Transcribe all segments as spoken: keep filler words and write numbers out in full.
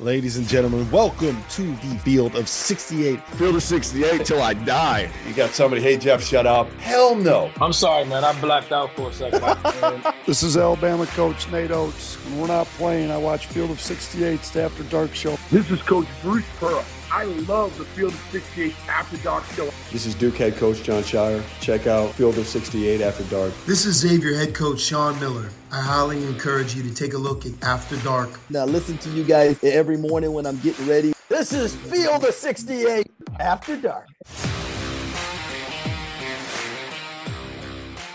Ladies and gentlemen, welcome to the Field of sixty-eight. Field of sixty-eight till I die. You got somebody, hey, Jeff, shut up. Hell no. I'm sorry, man. I blacked out for a second. This is Alabama coach Nate Oates. When we're not playing, I watch Field of sixty-eight's The After Dark Show. This is Coach Bruce Pearl. I love the Field of sixty-eight After Dark Show. This is Duke head coach John Shire. Check out Field of sixty-eight After Dark. This is Xavier head coach Sean Miller. I highly encourage you to take a look at After Dark. Now listen to you guys every morning when I'm getting ready. This is Field of sixty-eight After Dark.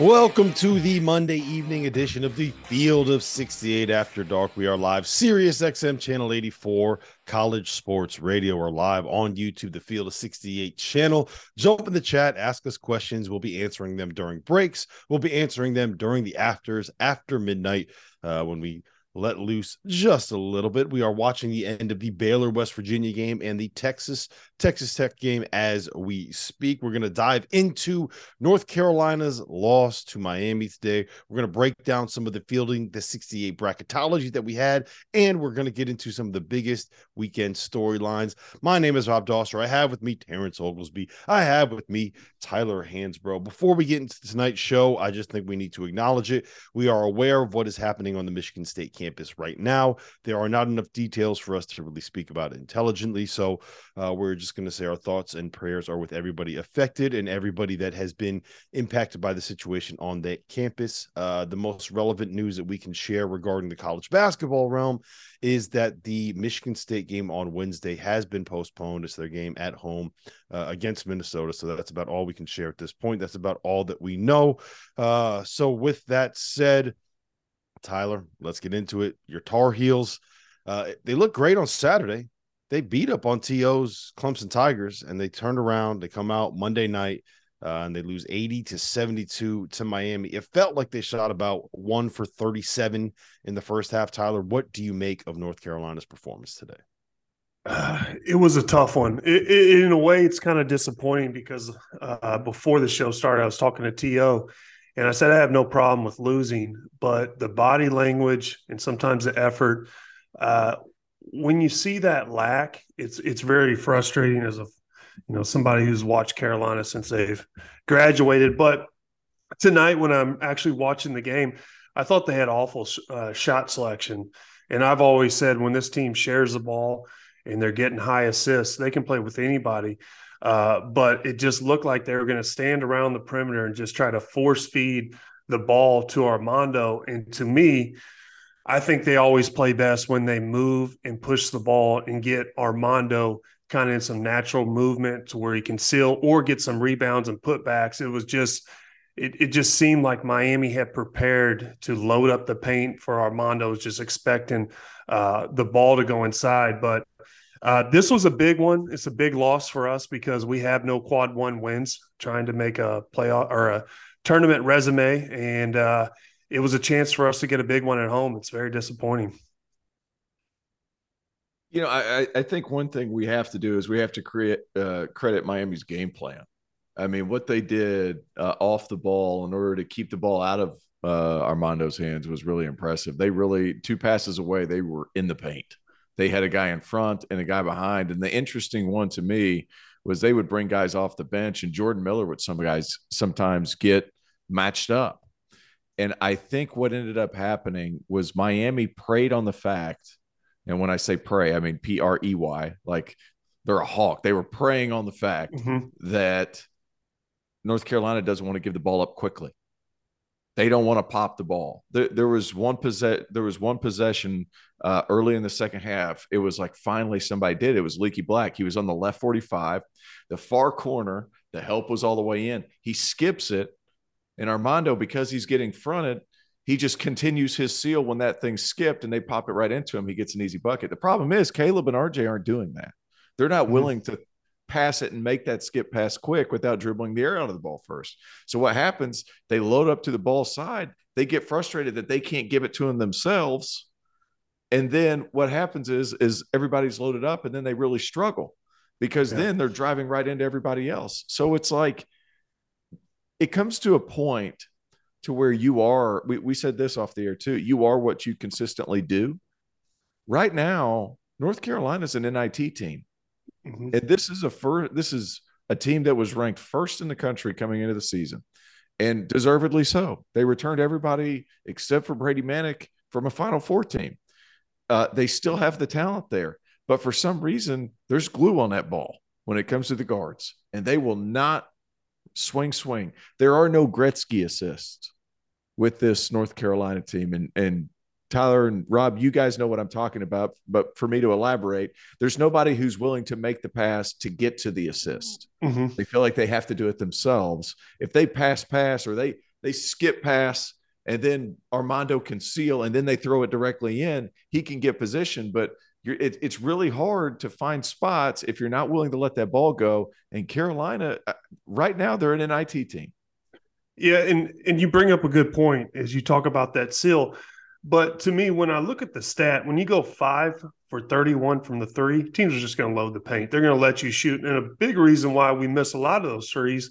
Welcome to the Monday evening edition of the Field of sixty-eight After Dark. We are live, Sirius X M Channel eighty-four, College Sports Radio. We're live on YouTube, the Field of sixty-eight channel. Jump in the chat, ask us questions. We'll be answering them during breaks. We'll be answering them during the afters, after midnight, uh, when we let loose just a little bit. We are watching the end of the Baylor West Virginia game and the Texas Texas Tech game as we speak. We're going to dive into North Carolina's loss to Miami today. We're going to break down some of the fielding, the sixty-eight bracketology that we had, and we're going to get into some of the biggest weekend storylines. My name is Rob Dauster. I have with me Terrence Oglesby. I have with me Tyler Hansbrough. Before we get into tonight's show, I just think we need to acknowledge it. We are aware of what is happening on the Michigan State campus. Campus right now. There are not enough details for us to really speak about it intelligently, so uh, we're just going to say our thoughts and prayers are with everybody affected and everybody that has been impacted by the situation on that campus. Uh, the most relevant news that we can share regarding the college basketball realm is that the Michigan State game on Wednesday has been postponed. It's their game at home uh, against Minnesota, so that's about all we can share at this point. That's about all that we know. Uh, so with that said, Tyler, let's get into it. Your Tar Heels, uh, they look great on Saturday. They beat up on T O's Clemson Tigers, and they turned around. They come out Monday night, uh, and they lose eighty to seventy-two to Miami. It felt like they shot about one for thirty-seven in the first half. Tyler, what do you make of North Carolina's performance today? Uh, it was a tough one. It, it, in a way, it's kind of disappointing because uh, before the show started, I was talking to T O, and I said I have no problem with losing, but the body language and sometimes the effort, uh, when you see that lack, it's it's very frustrating as a you know somebody who's watched Carolina since they've graduated. But tonight when I'm actually watching the game, I thought they had awful uh, shot selection. And I've always said when this team shares the ball and they're getting high assists, they can play with anybody. Uh, but it just looked like they were going to stand around the perimeter and just try to force feed the ball to Armando. And to me, I think they always play best when they move and push the ball and get Armando kind of in some natural movement to where he can seal or get some rebounds and putbacks. It was just it, it just seemed like Miami had prepared to load up the paint for Armando, just expecting uh, the ball to go inside. But Uh, this was a big one. It's a big loss for us because we have no quad one wins, trying to make a playoff or a tournament resume. And uh, it was a chance for us to get a big one at home. It's very disappointing. You know, I, I think one thing we have to do is we have to create uh, credit Miami's game plan. I mean, what they did uh, off the ball in order to keep the ball out of uh, Armando's hands was really impressive. They really, two passes away, they were in the paint. They had a guy in front and a guy behind. And the interesting one to me was they would bring guys off the bench, and Jordan Miller would some guys sometimes get matched up. And I think what ended up happening was Miami preyed on the fact, and when I say prey, I mean P R E Y, like they're a hawk. They were preying on the fact mm-hmm. that North Carolina doesn't want to give the ball up quickly. They don't want to pop the ball. There, there was one possess- There was one possession uh, early in the second half. It was like finally somebody did. It was Leaky Black. He was on the left forty-five, the far corner. The help was all the way in. He skips it. And Armando, because he's getting fronted, he just continues his seal when that thing's skipped and they pop it right into him. He gets an easy bucket. The problem is Caleb and R J aren't doing that. They're not willing to pass it and make that skip pass quick without dribbling the air out of the ball first. So what happens, they load up to the ball side. They get frustrated that they can't give it to them themselves. And then what happens is, is everybody's loaded up and then they really struggle because yeah. then they're driving right into everybody else. So it's like, it comes to a point to where you are, we, we said this off the air too, you are what you consistently do. Right now, North Carolina's an N I T team. Mm-hmm. And this is a first, this is a team that was ranked first in the country coming into the season, and deservedly so. They returned everybody except for Brady Manick from a Final Four team. Uh, they still have the talent there, but for some reason, there's glue on that ball when it comes to the guards, and they will not swing, swing. There are no Gretzky assists with this North Carolina team. And, and Tyler and Rob, you guys know what I'm talking about, but for me to elaborate, there's nobody who's willing to make the pass to get to the assist. Mm-hmm. They feel like they have to do it themselves. If they pass pass or they, they skip pass and then Armando can seal and then they throw it directly in, he can get position, but You're, it, it's really hard to find spots if you're not willing to let that ball go. And Carolina, right now, they're an N I T team. Yeah, and and you bring up a good point as you talk about that seal. But to me, when I look at the stat, when you go five for thirty-one from the three, teams are just going to load the paint. They're going to let you shoot. And a big reason why we miss a lot of those threes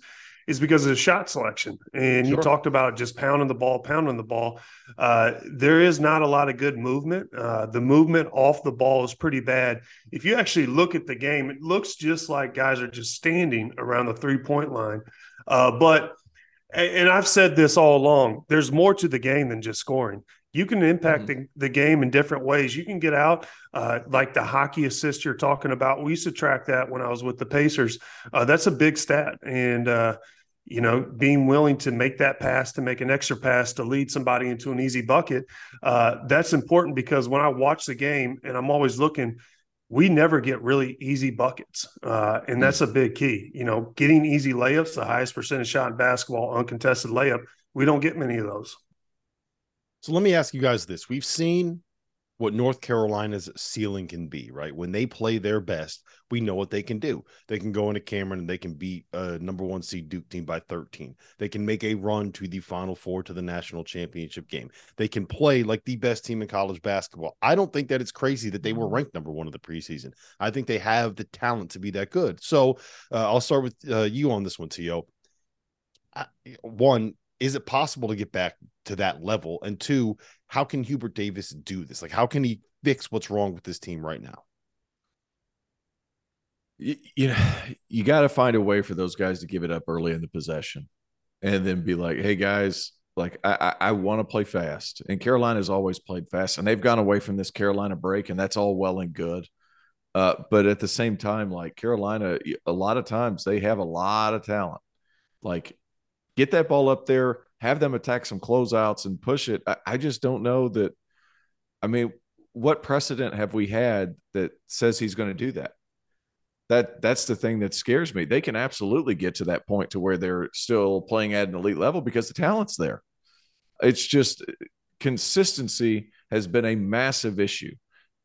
is because of the shot selection. And sure. you talked about just pounding the ball, pounding the ball. Uh, there is not a lot of good movement. Uh, the movement off the ball is pretty bad. If you actually look at the game, it looks just like guys are just standing around the three-point line. Uh, but, and I've said this all along, there's more to the game than just scoring. You can impact mm-hmm. the, the game in different ways. You can get out uh, like the hockey assist you're talking about. We used to track that when I was with the Pacers. Uh, that's a big stat. And, uh, you know, being willing to make that pass, to make an extra pass, to lead somebody into an easy bucket, uh, that's important because when I watch the game, and I'm always looking, we never get really easy buckets, uh, and that's a big key. You know, getting easy layups, the highest percentage shot in basketball, uncontested layup, we don't get many of those. So let me ask you guys this. We've seen what North Carolina's ceiling can be, right? When they play their best, we know what they can do. They can go into Cameron and they can beat a number one seed Duke team by thirteen. They can make a run to the Final Four, to the national championship game. They can play like the best team in college basketball. I don't think that it's crazy that they were ranked number one in the preseason. I think they have the talent to be that good. So uh, I'll start with uh, you on this one, T O. I, one, is it possible to get back to that level? And two, how can Hubert Davis do this? Like, how can he fix what's wrong with this team right now? You, you know, you got to find a way for those guys to give it up early in the possession and then be like, hey guys, like I, I, I want to play fast. And Carolina's always played fast and they've gone away from this Carolina break and that's all well and good. Uh, but at the same time, like Carolina, a lot of times they have a lot of talent, like, get that ball up there, have them attack some closeouts and push it. I, I just don't know that. I mean, what precedent have we had that says he's going to do that? That that's the thing that scares me. They can absolutely get to that point to where they're still playing at an elite level because the talent's there. It's just consistency has been a massive issue.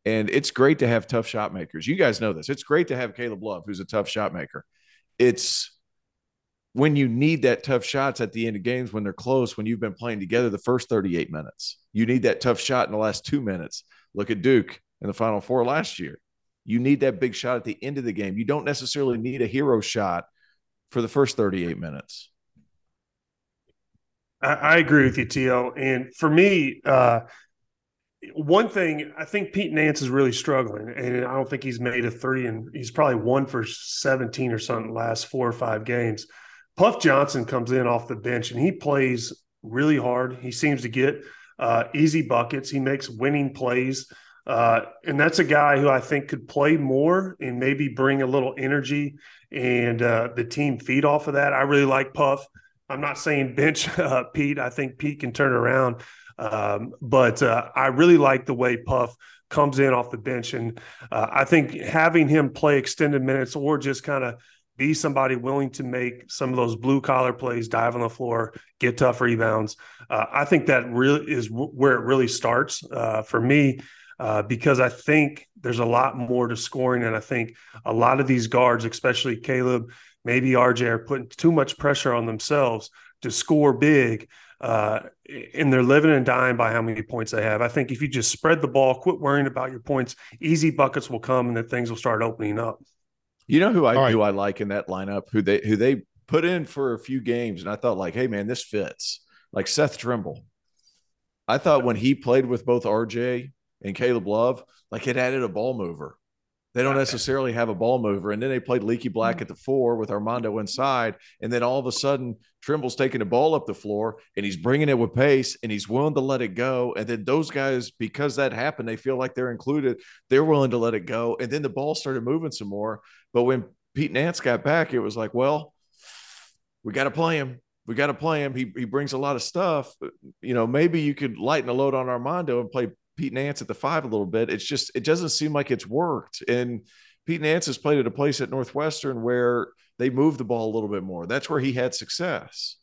And it's great to have tough shot makers. You guys know this. It's great to have Caleb Love, who's a tough shot maker. It's when you need that tough shots at the end of games, when they're close, when you've been playing together the first thirty-eight minutes, you need that tough shot in the last two minutes. Look at Duke in the Final Four last year. You need that big shot at the end of the game. You don't necessarily need a hero shot for the first thirty-eight minutes. I, I agree with you, T O. And for me, uh, one thing, I think Pete Nance is really struggling, and I don't think he's made a three, and he's probably one for seventeen or something the last four or five games. Puff Johnson comes in off the bench, and he plays really hard. He seems to get uh, easy buckets. He makes winning plays. Uh, and that's a guy who I think could play more and maybe bring a little energy, and uh, the team feed off of that. I really like Puff. I'm not saying bench uh, Pete. I think Pete can turn around. Um, but uh, I really like the way Puff comes in off the bench. And uh, I think having him play extended minutes or just kind of be somebody willing to make some of those blue-collar plays, dive on the floor, get tough rebounds, uh, I think that really is w- where it really starts uh, for me. Uh, because I think there's a lot more to scoring, and I think a lot of these guards, especially Caleb, maybe R J, are putting too much pressure on themselves to score big, uh, and they're living and dying by how many points they have. I think if you just spread the ball, quit worrying about your points, easy buckets will come, and then things will start opening up. You know who I All right. who I like in that lineup, who they who they put in for a few games, and I thought, like, hey, man, this fits. Like Seth Trimble. I thought when he played with both R J and Caleb Love, like, it added a ball mover. They don't necessarily have a ball mover. And then they played Leaky Black at the four with Armando inside. And then all of a sudden, Trimble's taking the ball up the floor, and he's bringing it with pace, and he's willing to let it go. And then those guys, because that happened, they feel like they're included. They're willing to let it go. And then the ball started moving some more. But when Pete Nance got back, it was like, well, we got to play him. We got to play him. He, he brings a lot of stuff. You know, maybe you could lighten the load on Armando and play Pete Nance at the five a little bit. It's just, it doesn't seem like it's worked. And Pete Nance has played at a place at Northwestern where they move the ball a little bit more. That's where he had success.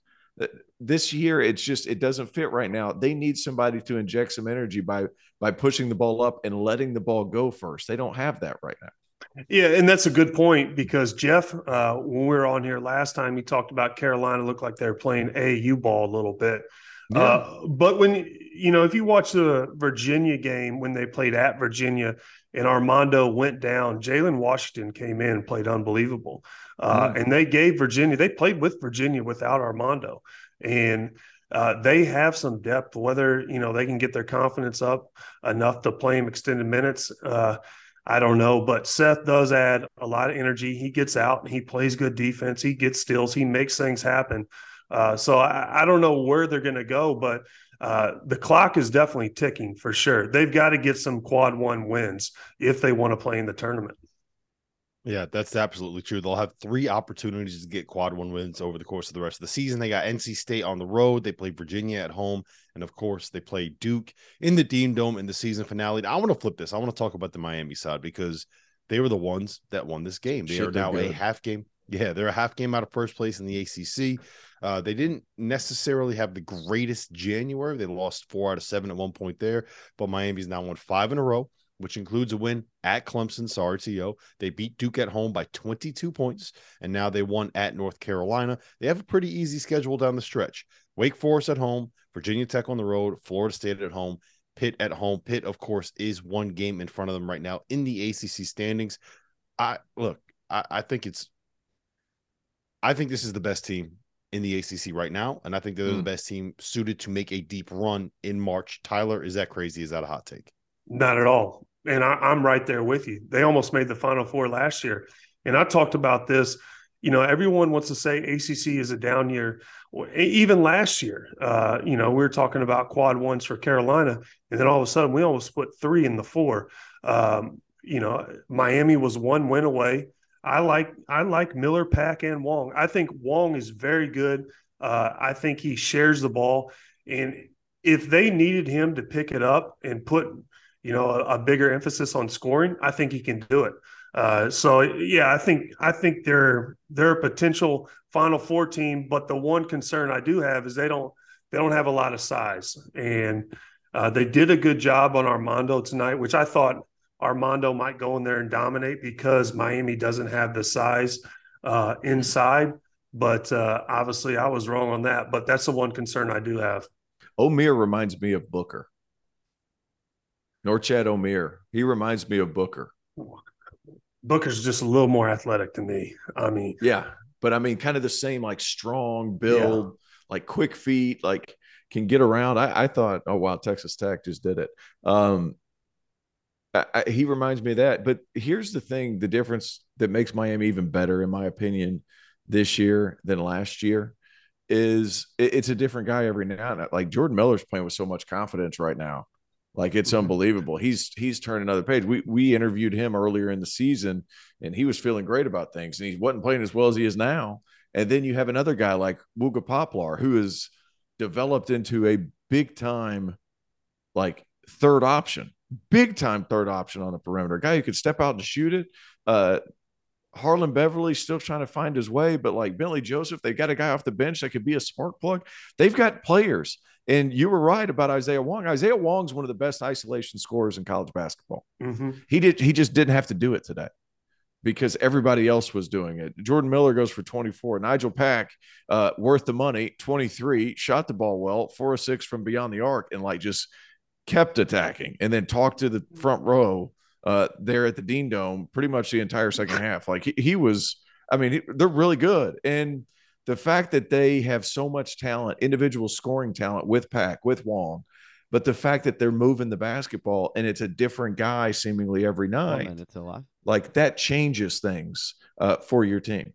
This year, it's just, it doesn't fit right now. They need somebody to inject some energy by, by pushing the ball up and letting the ball go first. They don't have that right now. Yeah. And that's a good point, because Jeff, uh, when we were on here last time, he talked about Carolina looked like they're playing A A U ball a little bit. Yeah. Uh, but when, you know, if you watch the Virginia game, when they played at Virginia and Armando went down, Jalen Washington came in and played unbelievable. Uh, mm. And they gave Virginia, they played with Virginia without Armando. And uh, they have some depth, whether, you know, they can get their confidence up enough to play him extended minutes. Uh, I don't know, but Seth does add a lot of energy. He gets out and he plays good defense. He gets steals. He makes things happen. Uh, so I, I don't know where they're going to go, but uh, the clock is definitely ticking for sure. They've got to get some quad one wins if they want to play in the tournament. Yeah, that's absolutely true. They'll have three opportunities to get quad one wins over the course of the rest of the season. They got N C State on the road. They play Virginia at home. And, of course, they play Duke in the Dean Dome in the season finale. I want to flip this. I want to talk about the Miami side, because they were the ones that won this game. They Shit, are now good. a half game. Yeah, they're a half game out of first place in the A C C. Uh, they didn't necessarily have the greatest January. They lost four out of seven at one point there, but Miami's now won five in a row, which includes a win at Clemson. Sorry, T O. They beat Duke at home by twenty-two points, and now they won at North Carolina. They have a pretty easy schedule down the stretch. Wake Forest at home, Virginia Tech on the road, Florida State at home, Pitt at home. Pitt, of course, is one game in front of them right now in the A C C standings. I look, I, I think it's – I think this is the best team in the A C C right now, and I think they're mm. the best team suited to make a deep run in March. Tyler, is that crazy? Is that a hot take? Not at all. And I, I'm right there with you. They almost made the Final Four last year. And I talked about this. You know, everyone wants to say A C C is a down year. Even last year, uh, you know, we were talking about quad ones for Carolina, and then all of a sudden we almost put three in the four. Um, you know, Miami was one win away. I like I like Miller, Pack, and Wong. I think Wong is very good. Uh, I think he shares the ball. And if they needed him to pick it up and put, you know, a, a bigger emphasis on scoring, I think he can do it. Uh, so, yeah, I think I think they're they're a potential Final Four team. But the one concern I do have is they don't they don't have a lot of size. And uh, they did a good job on Armando tonight, which I thought – Armando might go in there and dominate because Miami doesn't have the size uh, inside. But uh, obviously I was wrong on that. But that's the one concern I do have. Omier reminds me of Booker. Norchad Omier. He reminds me of Booker. Booker's just a little more athletic than me. I mean. Yeah. But, I mean, kind of the same, like, strong build, yeah. like quick feet, like can get around. I, I thought, oh, wow, Texas Tech just did it. Um, I, I, he reminds me of that. But here's the thing, the difference that makes Miami even better, in my opinion, this year than last year is it, it's a different guy every now and then. Like Jordan Miller's playing with so much confidence right now. Like it's unbelievable. He's he's turned another page. We we interviewed him earlier in the season, and he was feeling great about things, and he wasn't playing as well as he is now. And then you have another guy like Wuka Poplar, who has developed into a big time, like third option, big time third option on the perimeter. A guy who could step out and shoot it. Uh, Harlan Beverly still trying to find his way, but like Bentley Joseph, they've got a guy off the bench that could be a spark plug. They've got players. And you were right about Isaiah Wong. Isaiah Wong's one of the best isolation scorers in college basketball. Mm-hmm. He did. He just didn't have to do it today because everybody else was doing it. Jordan Miller goes for twenty-four. Nigel Pack, uh, worth the money, twenty-three, shot the ball well, four or six from beyond the arc, and like just kept attacking and then talked to the front row uh, there at the Dean Dome pretty much the entire second half. Like he, he was – I mean, he, they're really good. And – the fact that they have so much talent, individual scoring talent with Pack, with Wong, but the fact that they're moving the basketball and it's a different guy seemingly every night, oh, man, it's a lot. Like that changes things uh, for your team.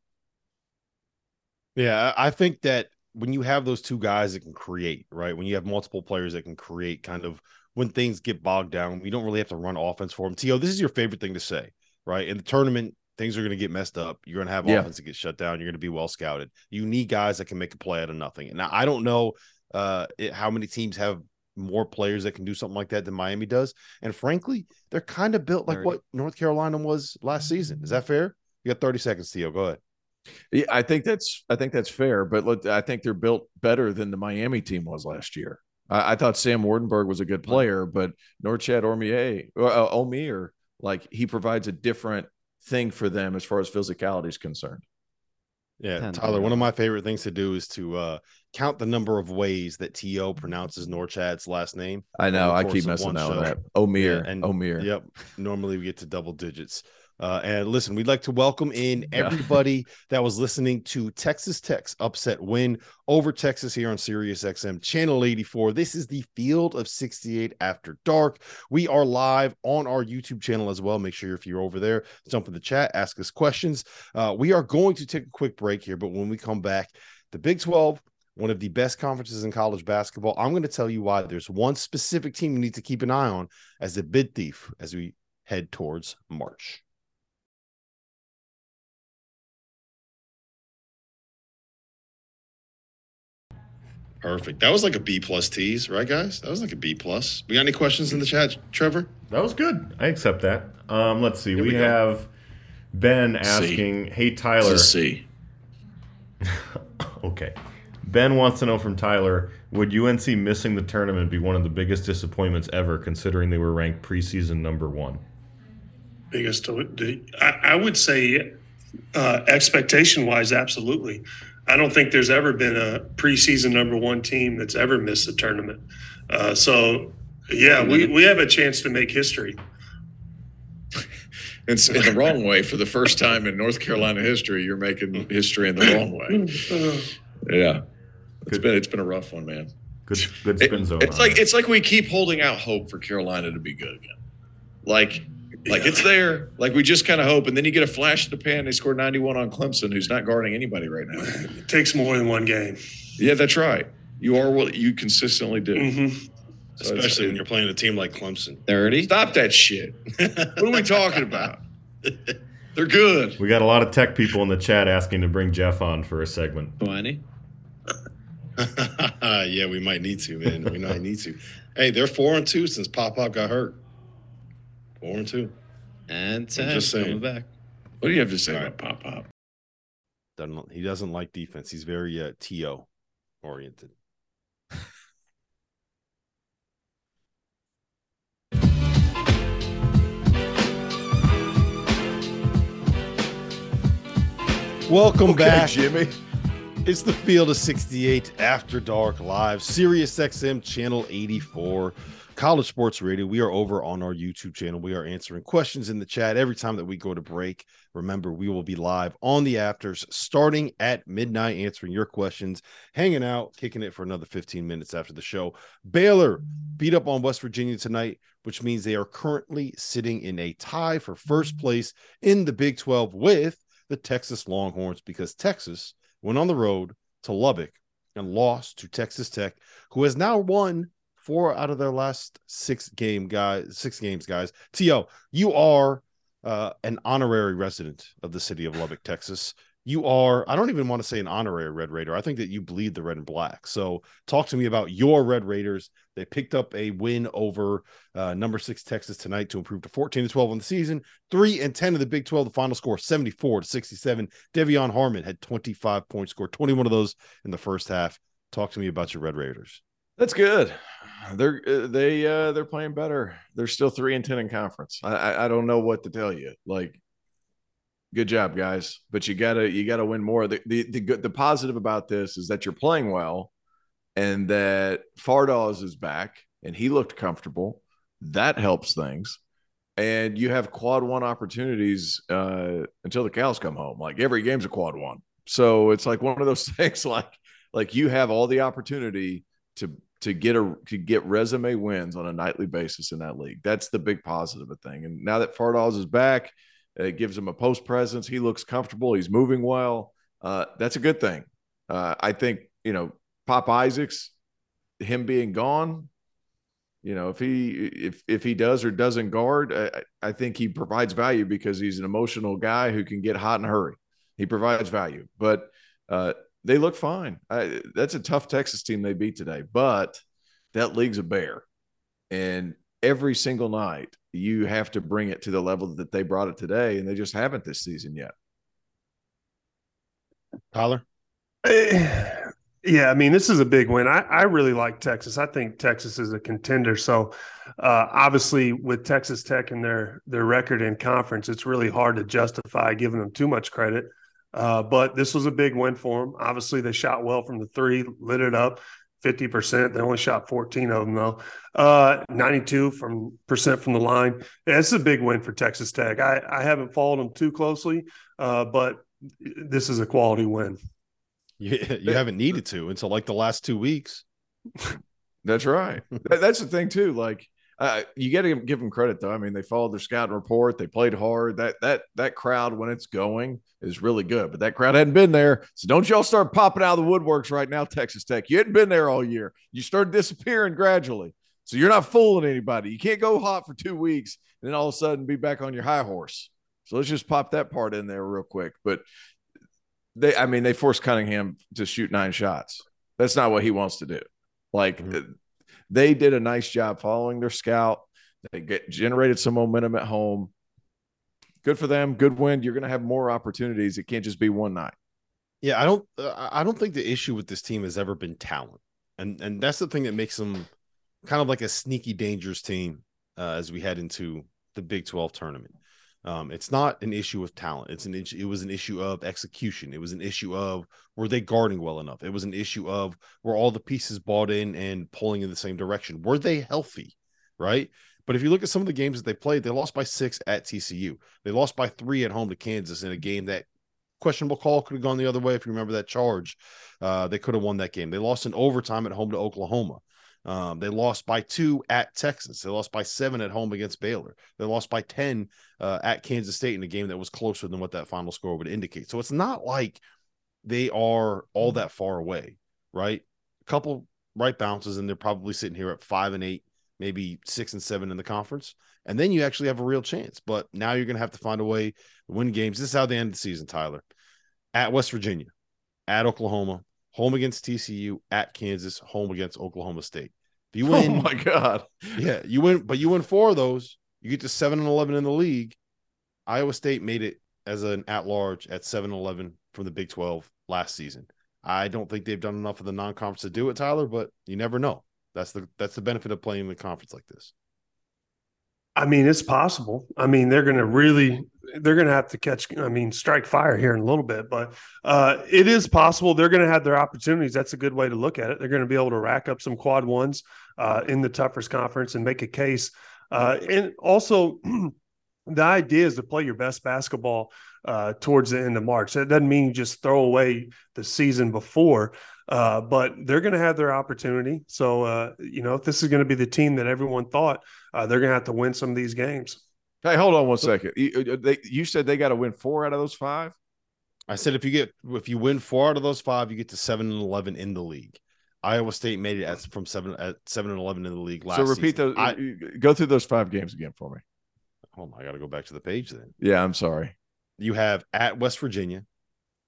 Yeah, I think that when you have those two guys that can create, right, when you have multiple players that can create kind of when things get bogged down, we don't really have to run offense for them. T O, this is your favorite thing to say, right? In the tournament, things are going to get messed up. You're going to have yeah. offense that gets shut down. You're going to be well scouted. You need guys that can make a play out of nothing. And I don't know uh, it, how many teams have more players that can do something like that than Miami does. And frankly, they're kind of built like thirty what North Carolina was last season. Is that fair? You got thirty seconds, Theo. Go ahead. Yeah, I think that's I think that's fair. But look, I think they're built better than the Miami team was last year. I, I thought Sam Wardenberg was a good player, but Norchad Omier, uh, Omier, like he provides a different thing for them as far as physicality is concerned. Yeah, Tyler, one of my favorite things to do is to uh count the number of ways that T O pronounces Norchad's last name. I know, I keep messing up with that. Omier, yeah, and Omier. Yep, normally we get to double digits. Uh, and listen, we'd like to welcome in everybody yeah. that was listening to Texas Tech's upset win over Texas here on Sirius X M Channel eighty-four. This is the Field of sixty-eight After Dark. We are live on our YouTube channel as well. Make sure if you're over there, jump in the chat, ask us questions. Uh, we are going to take a quick break here, but when we come back, the Big twelve, one of the best conferences in college basketball. I'm going to tell you why there's one specific team you need to keep an eye on as the bid thief as we head towards March. Perfect. That was like a B plus tease, right, guys? That was like a B plus. We got any questions in the chat, Trevor? That was good. I accept that. Um, let's see. Here we we have Ben asking, C. hey, Tyler. It's a C. Okay. Ben wants to know from Tyler, would U N C missing the tournament be one of the biggest disappointments ever, considering they were ranked preseason number one? Biggest. I, I would say uh, expectation-wise, absolutely. I don't think there's ever been a preseason number one team that's ever missed a tournament. Uh, so, yeah, we, we have a chance to make history. It's in the wrong way. For the first time in North Carolina history, you're making history in the wrong way. Yeah. It's been, it's been a rough one, man. Good, good spin zone. It, it's, like, it's like we keep holding out hope for Carolina to be good again. Like – Like, yeah. It's there. Like, we just kind of hope. And then you get a flash in the pan. They score ninety-one on Clemson, who's not guarding anybody right now. It takes more than one game. Yeah, that's right. You are what you consistently do. Mm-hmm. So especially when you're playing a team like Clemson. thirty Stop that shit. What are we talking about? They're good. We got a lot of tech people in the chat asking to bring Jeff on for a segment. twenty Yeah, we might need to, man. We might need to. Hey, they're four and two since Pop-Pop got hurt. Four and two. And ten. Just coming back. What do you have to say about Pop Pop? Doesn't, he doesn't like defense. He's very uh, T O oriented. Welcome okay, back, Jimmy. It's the Field of sixty-eight After Dark Live, Sirius X M Channel eighty-four. College Sports Radio. We are over on our YouTube channel. We are answering questions in the chat every time that we go to break. Remember, we will be live on the afters starting at midnight, answering your questions, hanging out, kicking it for another fifteen minutes after the show. Baylor beat up on West Virginia tonight, which means they are currently sitting in a tie for first place in the Big twelve with the Texas Longhorns, because Texas went on the road to Lubbock and lost to Texas Tech, who has now won four out of their last six game guys, six games, guys. T O, you are Uh, an honorary resident of the city of Lubbock, Texas. You are, I don't even want to say an honorary Red Raider. I think that you bleed the red and black. So talk to me about your Red Raiders. They picked up a win over uh, number six Texas tonight to improve to fourteen and twelve on the season, three and ten of the Big twelve. The final score, seventy-four to sixty-seven. Devion Harmon had twenty-five points, scored twenty-one of those in the first half. Talk to me about your Red Raiders. That's good. They're they uh, they're playing better. They're still three and ten in conference. I I don't know what to tell you. Like, good job, guys. But you gotta you gotta win more. The the the, good, the positive about this is that you're playing well, and that Fardaz is back and he looked comfortable. That helps things. And you have quad one opportunities uh, until the cows come home. Like, every game's a quad one. So it's like one of those things. Like like you have all the opportunity to. to get a to get resume wins on a nightly basis in that league. That's the big positive thing. And now that Fardaz is back, it gives him a post presence. He looks comfortable. He's moving well. Uh, that's a good thing. Uh, I think, you know, Pop Isaacs, him being gone, you know, if he if if he does or doesn't guard, I, I think he provides value because he's an emotional guy who can get hot in a hurry. He provides value. But uh they look fine. I, that's a tough Texas team they beat today, but that league's a bear. And every single night you have to bring it to the level that they brought it today, and they just haven't this season yet. Tyler? Yeah, I mean, this is a big win. I, I really like Texas. I think Texas is a contender. So, uh, obviously, with Texas Tech and their, their record in conference, it's really hard to justify giving them too much credit. Uh, but this was a big win for them. Obviously, they shot well from the three, lit it up fifty percent. They only shot fourteen of them, though. Uh, ninety-two percent from, percent from the line. Yeah, it's a big win for Texas Tech. I, I haven't followed them too closely, uh, but this is a quality win. Yeah, you haven't needed to until, like, the last two weeks. That's right. That's the thing, too. Like, uh, you got to give them credit, though. I mean, they followed their scouting report. They played hard. That that that crowd, when it's going, is really good. But that crowd hadn't been there. So don't y'all start popping out of the woodworks right now, Texas Tech. You hadn't been there all year. You started disappearing gradually. So you're not fooling anybody. You can't go hot for two weeks and then all of a sudden be back on your high horse. So let's just pop that part in there real quick. But, they, I mean, they forced Cunningham to shoot nine shots. That's not what he wants to do. Like, mm-hmm. – They did a nice job following their scout. They get, generated some momentum at home. Good for them. Good win. You're going to have more opportunities. It can't just be one night. Yeah, I don't. Uh, I don't think the issue with this team has ever been talent, and and that's the thing that makes them kind of like a sneaky, dangerous team uh, as we head into the Big twelve tournament. Um, it's not an issue with talent. It's an it was an issue of execution. It was an issue of, were they guarding well enough? It was an issue of, were all the pieces bought in and pulling in the same direction? Were they healthy, right? But if you look at some of the games that they played, they lost by six at T C U. They lost by three at home to Kansas in a game that questionable call could have gone the other way. If you remember that charge, uh, they could have won that game. They lost in overtime at home to Oklahoma. Um, they lost by two at Texas. They lost by seven at home against Baylor. They lost by ten uh, at Kansas State in a game that was closer than what that final score would indicate. So it's not like they are all that far away, right? A couple right bounces, and they're probably sitting here at five and eight, maybe six and seven in the conference. And then you actually have a real chance. But now you're going to have to find a way to win games. This is how they end the season, Tyler. At West Virginia, at Oklahoma, home against T C U, at Kansas, home against Oklahoma State. If you win, oh my God, yeah, you win, but you win four of those, you get to seven and eleven in the league. Iowa State made it as an at-large at seven and eleven from the Big twelve last season. I don't think they've done enough of the non-conference to do it, Tyler, but you never know. That's the that's the benefit of playing in the conference like this. I mean, it's possible. I mean, they're going to really, they're going to have to catch, I mean, strike fire here in a little bit, but uh, it is possible. They're going to have their opportunities. That's a good way to look at it. They're going to be able to rack up some quad ones uh, in the toughest conference and make a case. Uh, and also the idea is to play your best basketball uh, towards the end of March. That doesn't mean you just throw away the season before, uh, but they're going to have their opportunity. So, uh, you know, if this is going to be the team that everyone thought, uh, they're going to have to win some of these games. Hey, hold on one second. You, they, you said they got to win four out of those five? I said if you get if you win four out of those five, you get to seven and eleven in the league. Iowa State made it at from seven at seven and eleven in the league last. So repeat season. those. I, go through those five games again for me. Hold on, I got to go back to the page then. Yeah, I'm sorry. You have at West Virginia,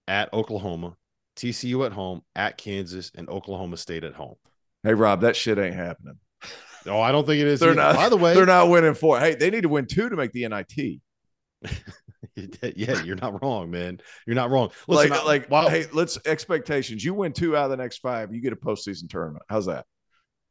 at Oklahoma, T C U at home, at Kansas, and Oklahoma State at home. Hey Rob, that shit ain't happening. Oh, I don't think it is. They're either. not. By the way, they're not winning four. Hey, they need to win two to make the N I T. Yeah, you're not wrong, man. You're not wrong. Listen, like, I, like, wow. Hey, let's expectations. You win two out of the next five, you get a postseason tournament. How's that?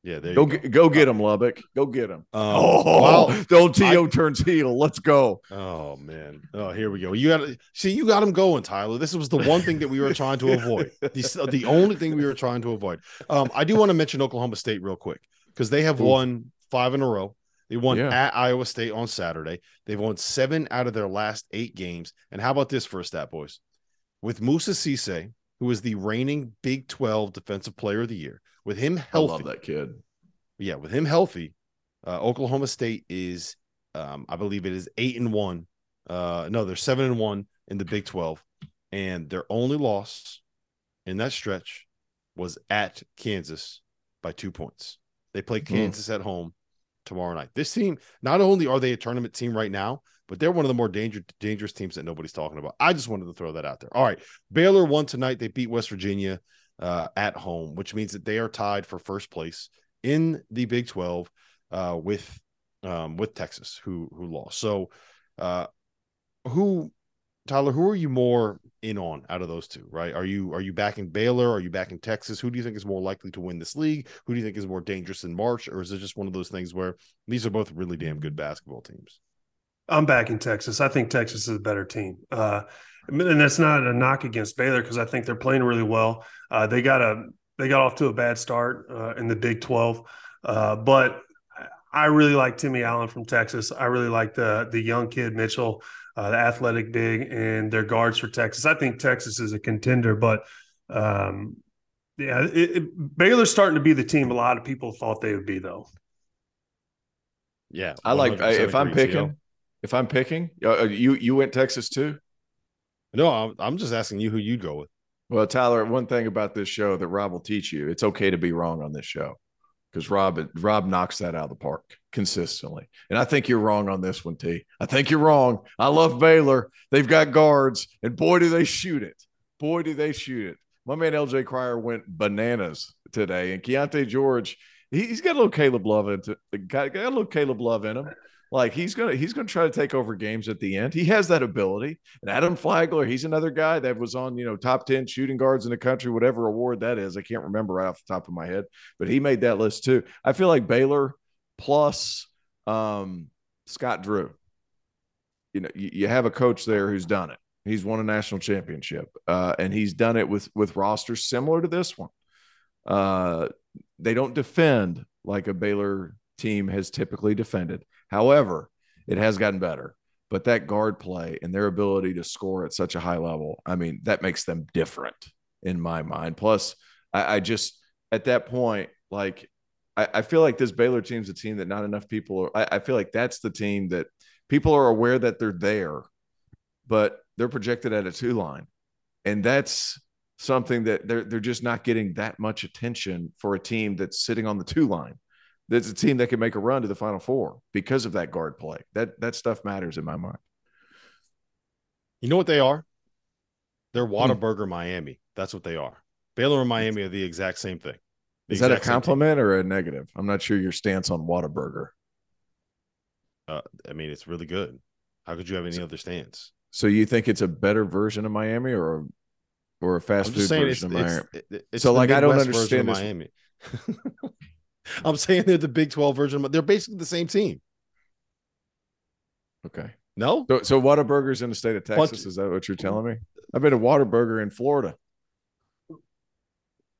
Yeah, there. Go, you go. Get, go get them, Lubbock. Go get them. Um, oh, wow. The old T O turns heel. Let's go. Oh man. Oh, here we go. You got see, you got them going, Tyler. This was the one thing that we were trying to avoid. the, the only thing we were trying to avoid. Um, I do want to mention Oklahoma State real quick because they have Ooh. won five in a row. They won yeah. at Iowa State on Saturday. They've won seven out of their last eight games. And how about this for a stat, boys? With Musa Cisse, who is the reigning Big twelve Defensive Player of the Year, with him healthy. I love that kid. Yeah, with him healthy, uh, Oklahoma State is, um, I believe it is eight and one. Uh, no, they're seven and one in the Big twelve. And their only loss in that stretch was at Kansas by two points. They play Kansas mm. at home tomorrow night. This team, not only are they a tournament team right now, but they're one of the more danger, dangerous teams that nobody's talking about. I just wanted to throw that out there. All right, Baylor won tonight. They beat West Virginia uh, at home, which means that they are tied for first place in the Big twelve uh, with um, with Texas, who who lost. So, uh, who, Tyler, who are you more in on out of those two? Right? Are you are you backing Baylor? Are you backing Texas? Who do you think is more likely to win this league? Who do you think is more dangerous in March? Or is it just one of those things where these are both really damn good basketball teams? I'm backing Texas. I think Texas is a better team, uh, and that's not a knock against Baylor because I think they're playing really well. Uh, they got a they got off to a bad start uh, in the Big twelve, uh, but I really like Timmy Allen from Texas. I really like the the young kid Mitchell. Uh, the athletic big and their guards for Texas. I think Texas is a contender, but um, yeah, it, it, Baylor's starting to be the team a lot of people thought they would be, though. Yeah, I like I, if I'm picking, deal. if I'm picking, uh, you you went Texas too. No, I'm, I'm just asking you who you'd go with. Well, Tyler, one thing about this show that Rob will teach you: it's okay to be wrong on this show because Rob Rob knocks that out of the park consistently. And I think you're wrong on this one, T. I think you're wrong. I love Baylor. They've got guards, and boy, do they shoot it. Boy, do they shoot it. My man L J Crier went bananas today, and Keontae George, he, he's got a little Caleb Love into got, got a little Caleb Love in him. Like he's gonna he's gonna try to take over games at the end. He has that ability. And Adam Flagler, he's another guy that was on you know top ten shooting guards in the country, whatever award that is. I can't remember right off the top of my head, but he made that list too. I feel like Baylor. Plus, um, Scott Drew. You know, you, you have a coach there who's done it. He's won a national championship, uh, and he's done it with with rosters similar to this one. Uh, they don't defend like a Baylor team has typically defended. However, it has gotten better. But that guard play and their ability to score at such a high level, I mean, that makes them different in my mind. Plus, I, I just at that point, like. I feel like this Baylor team's a team that not enough people are. I, I feel like that's the team that people are aware that they're there, but they're projected at a two line. And that's something that they're, they're just not getting that much attention for a team that's sitting on the two line. That's a team that can make a run to the Final Four because of that guard play. That, that stuff matters in my mind. You know what they are? They're Whataburger hmm. Miami. That's what they are. Baylor and Miami are the exact same thing. Is that a compliment or a negative? I'm not sure your stance on Whataburger. Uh, I mean, it's really good. How could you have any other stance? So you think it's a better version of Miami or or a fast food version of Miami? So like I don't understand Miami. I'm saying they're the Big twelve version, but they're basically the same team. Okay. No. So, so Whataburger's in the state of Texas. Is that what you're telling me? I've been to Whataburger in Florida.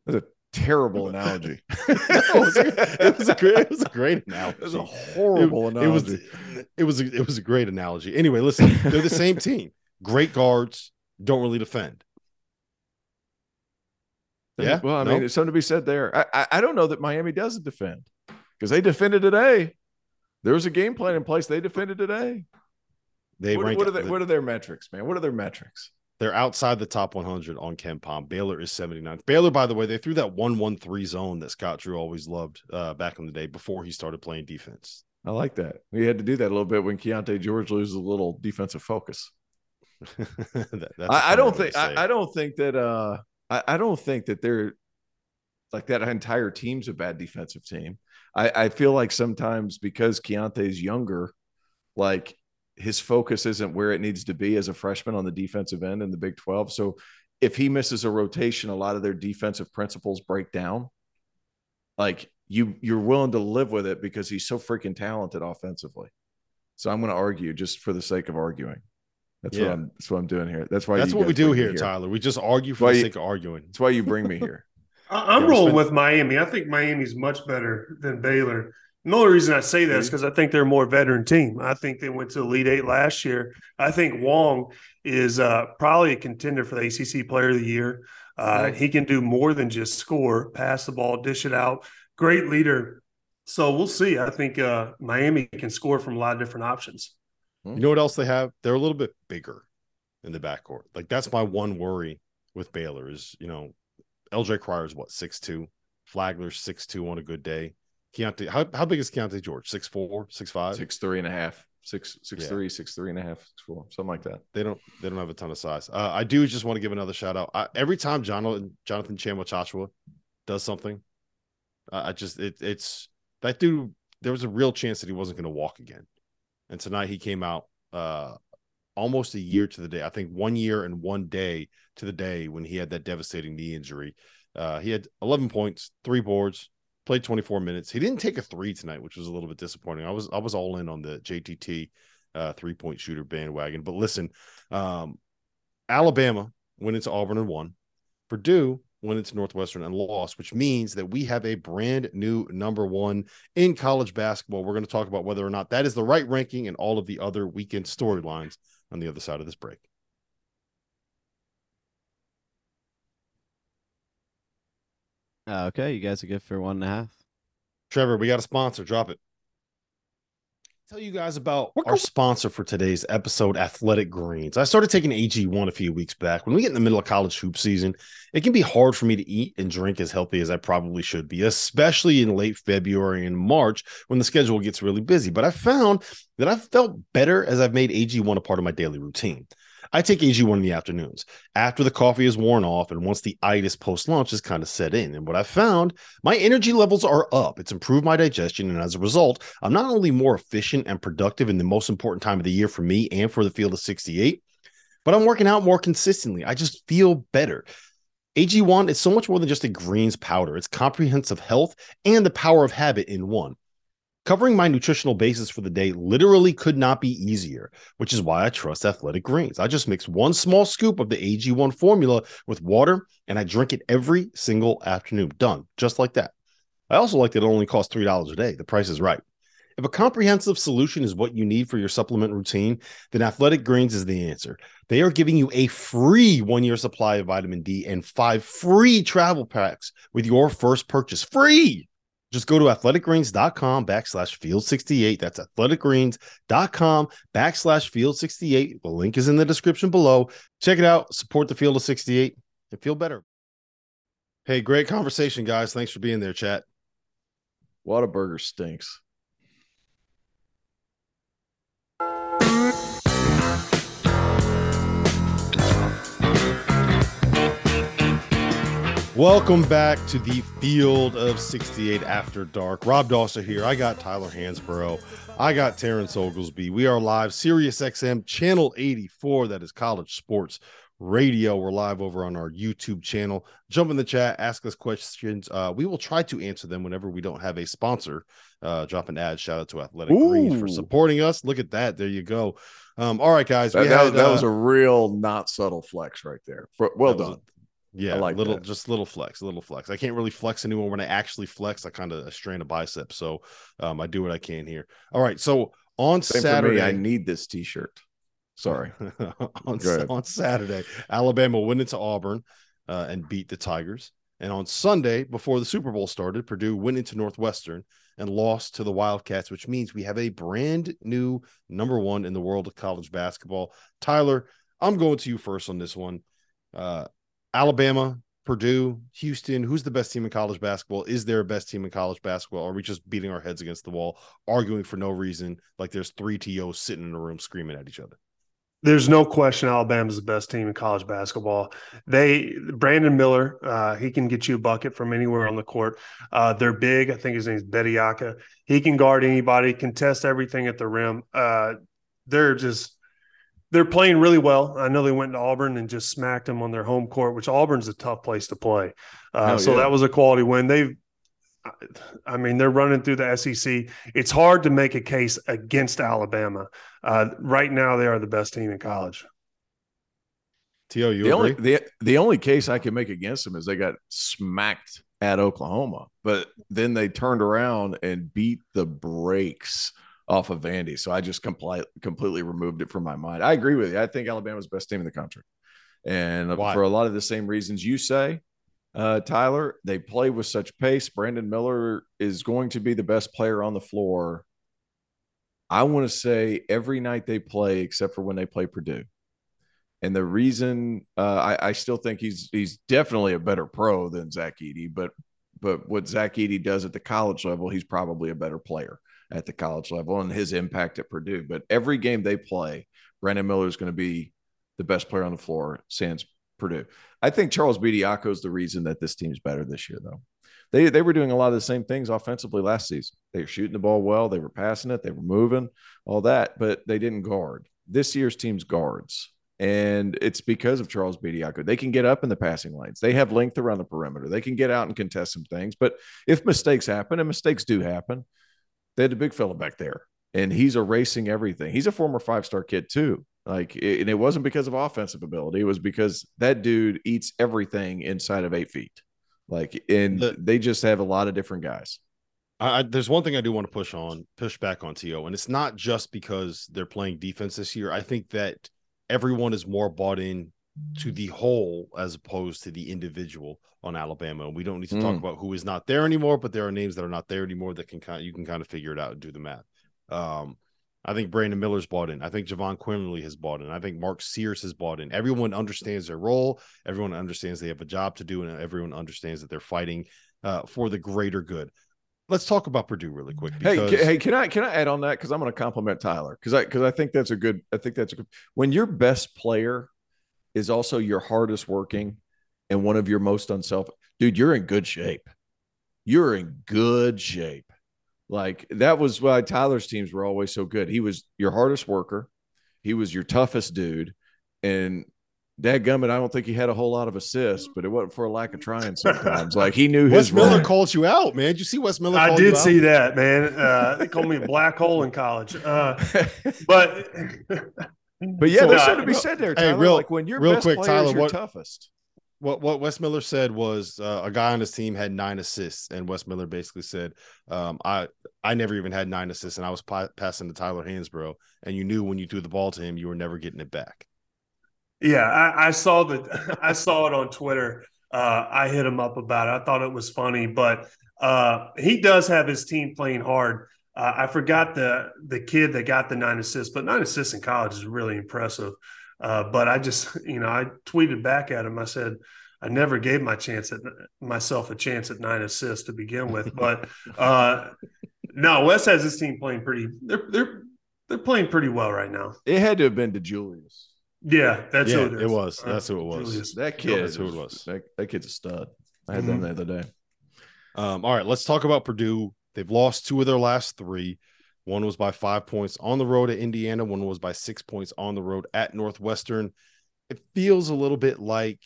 That's a terrible analogy. No, it, was a, it was a great, it was a great analogy. It was a horrible it, analogy. It was, it was, a, it was a great analogy. Anyway, listen, they're the same team. Great guards, don't really defend. Yeah. Well, I no. mean, there's something to be said there. I, I, I don't know that Miami doesn't defend, because they defended today. There was a game plan in place. They defended today. They what, rank, what, are they, they, what are their metrics, man? What are their metrics? They're outside the top one hundred on KenPom. Baylor is seventy-ninth. Baylor, by the way, they threw that one one three zone that Scott Drew always loved uh, back in the day before he started playing defense. I like that. We had to do that a little bit when Keontae George loses a little defensive focus. that, I, I don't think. I, I don't think that. Uh, I, I don't think that they're like that. Entire team's a bad defensive team. I, I feel like sometimes because Keontae's younger, like, his focus isn't where it needs to be as a freshman on the defensive end in the Big twelve. So if he misses a rotation, a lot of their defensive principles break down. Like, you, you're willing to live with it because he's so freaking talented offensively. So I'm going to argue just for the sake of arguing. That's, yeah. what, I'm, that's what I'm doing here. That's why That's what we do here, here, Tyler. We just argue for the you, sake of arguing. That's why you bring me here. I'm you know, rolling with Miami. I think Miami's much better than Baylor. The only reason I say that is because I think they're a more veteran team. I think they went to the Elite Eight last year. I think Wong is uh, probably a contender for the A C C Player of the Year. Uh, mm-hmm. He can do more than just score, pass the ball, dish it out. Great leader. So we'll see. I think uh, Miami can score from a lot of different options. You know what else they have? They're a little bit bigger in the backcourt. Like, that's my one worry with Baylor is, you know, L J Crier's what, six two? Flagler's six two on a good day. Keontae, how, how big is Keontae George? six four, six five? six three and a half. six three, six three and a half, six four, something like that. They don't they don't have a ton of size. Uh, I do just want to give another shout out. I, every time Jonathan Jonathan Tchamwa Tchatchoua does something, uh, I just it it's that dude. There was a real chance that he wasn't going to walk again, and tonight he came out uh, almost a year to the day. I think one year and one day to the day when he had that devastating knee injury. Uh, he had eleven points, three boards. Played twenty-four minutes. He didn't take a three tonight, which was a little bit disappointing. I was I was all in on the J T T uh, three-point shooter bandwagon. But listen, um, Alabama went into Auburn and won. Purdue went into Northwestern and lost, which means that we have a brand new number one in college basketball. We're going to talk about whether or not that is the right ranking and all of the other weekend storylines on the other side of this break. Uh, okay, you guys are good for one and a half. Trevor, we got a sponsor. Drop it. Tell you guys about our sponsor for today's episode, Athletic Greens. I started taking A G one a few weeks back. When we get in the middle of college hoop season, it can be hard for me to eat and drink as healthy as I probably should be, especially in late February and March when the schedule gets really busy. But I found that I've felt better as I've made A G one a part of my daily routine. I take A G one in the afternoons after the coffee is worn off and once the itis post-lunch is kind of set in. And what I found, my energy levels are up. It's improved my digestion. And as a result, I'm not only more efficient and productive in the most important time of the year for me and for the field of sixty-eight, but I'm working out more consistently. I just feel better. A G one is so much more than just a greens powder. It's comprehensive health and the power of habit in one. Covering my nutritional basis for the day literally could not be easier, which is why I trust Athletic Greens. I just mix one small scoop of the A G one formula with water, and I drink it every single afternoon. Done, just like that. I also like that it only costs three dollars a day. The price is right. If a comprehensive solution is what you need for your supplement routine, then Athletic Greens is the answer. They are giving you a free one-year supply of vitamin D and five free travel packs with your first purchase. Free! Just go to athletic greens dot com backslash field sixty-eight. That's athletic greens dot com backslash field sixty-eight. The link is in the description below. Check it out. Support the field of sixty-eight and feel better. Hey, great conversation, guys. Thanks for being there, chat. Whataburger stinks. Welcome back to the Field of sixty-eight After Dark. Rob Dauster here. I got Tyler Hansbrough. I got Terrence Oglesby. We are live, Sirius X M, Channel eighty-four. That is college sports radio. We're live over on our YouTube channel. Jump in the chat. Ask us questions. Uh, we will try to answer them whenever we don't have a sponsor. Uh, drop an ad. Shout out to Athletic Ooh. Greens for supporting us. Look at that. There you go. Um, all right, guys. We that, had, that, that uh, was a real not subtle flex right there. Well done. Yeah, I like little, that. just little flex, little flex. I can't really flex anymore. When I actually flex, I kind of strain a bicep. So um, I do what I can here. All right. So on Same Saturday, for me, I need this T-shirt. Sorry. on, on Saturday, Alabama went into Auburn uh, and beat the Tigers. And on Sunday, before the Super Bowl started, Purdue went into Northwestern and lost to the Wildcats, which means we have a brand new number one in the world of college basketball. Tyler, I'm going to you first on this one. Uh, Alabama, Purdue, Houston, who's the best team in college basketball? Is there a best team in college basketball? Or are we just beating our heads against the wall, arguing for no reason, like there's three T Os sitting in a room screaming at each other? There's no question Alabama's the best team in college basketball. They Brandon Miller, uh, he can get you a bucket from anywhere on the court. Uh, they're big. I think his name is Bediako. He can guard anybody, can test everything at the rim. Uh, they're just They're playing really well. I know they went to Auburn and just smacked them on their home court, which Auburn's a tough place to play. Uh, oh, so yeah. That was a quality win. They've, I mean, they're running through the S E C. It's hard to make a case against Alabama. Uh, right now, they are the best team in college. T O, you the agree? Only, the, the only case I can make against them is they got smacked at Oklahoma, but then they turned around and beat the brakes off of Vandy. So I just compli- completely removed it from my mind. I agree with you. I think Alabama's best team in the country. And Why? for a lot of the same reasons you say, uh, Tyler, they play with such pace. Brandon Miller is going to be the best player on the floor. I want to say every night they play, except for when they play Purdue. And the reason uh, I, I still think he's, he's definitely a better pro than Zach Edey, but, but what Zach Edey does at the college level, he's probably a better player at the college level, and his impact at Purdue. But every game they play, Brandon Miller is going to be the best player on the floor, sans Purdue. I think Charles Bediako is the reason that this team's better this year, though. They they were doing a lot of the same things offensively last season. They were shooting the ball well. They were passing it. They were moving, all that, but they didn't guard. This year's team's guards, and it's because of Charles Bediako. They can get up in the passing lanes. They have length around the perimeter. They can get out and contest some things, but if mistakes happen, and mistakes do happen, they had a big fella back there, and he's erasing everything. He's a former five-star kid too. Like, and it wasn't because of offensive ability. It was because that dude eats everything inside of eight feet. Like, and the, they just have a lot of different guys. I, I, there's one thing I do want to push on, push back on T O, and it's not just because they're playing defense this year. I think that everyone is more bought in to the whole as opposed to the individual on Alabama. We don't need to mm. talk about who is not there anymore, but there are names that are not there anymore that can kind of, you can kind of figure it out and do the math. Um, I think Brandon Miller's bought in. I think Javon Quinley has bought in. I think Mark Sears has bought in. Everyone understands their role. Everyone understands they have a job to do, and everyone understands that they're fighting uh, for the greater good. Let's talk about Purdue really quick. Because... Hey, hey, can I can I add on that? Because I'm going to compliment Tyler, because I because I think that's a good. I think that's a good. When your best player is also your hardest working and one of your most unselfish. Dude, you're in good shape. You're in good shape. Like, that was why Tyler's teams were always so good. He was your hardest worker. He was your toughest dude. And dadgummit, I don't think he had a whole lot of assists, but it wasn't for a lack of trying sometimes. Like, he knew his Wes Miller called you out, man. Did you see Wes Miller? I did see that, man. Uh, they called me a black hole in college. Uh, but... But yeah, so there's something to be said there, Tyler. Hey, real, like when your real best quick, player Tyler, is your what, toughest. What what Wes Miller said was uh, a guy on his team had nine assists, and Wes Miller basically said, um, "I I never even had nine assists, and I was pa- passing to Tyler Hansbrough, and you knew when you threw the ball to him, you were never getting it back." Yeah, I, I saw the I saw it on Twitter. Uh, I hit him up about it. I thought it was funny, but uh, he does have his team playing hard. Uh, I forgot the the kid that got the nine assists, but nine assists in college is really impressive. Uh, but I just, you know, I tweeted back at him. I said, I never gave my chance at myself a chance at nine assists to begin with. But uh, no, Wes has his team playing pretty. They're they're they're playing pretty well right now. It had to have been DeJulius. Yeah, that's yeah, who it is. It was. That's uh, who it was. Julius. That kid. Yeah, that's who it was. That, that kid's a stud. I had mm-hmm. them the other day. Um, all right, let's talk about Purdue. They've lost two of their last three. One was by five points on the road at Indiana. One was by six points on the road at Northwestern. It feels a little bit like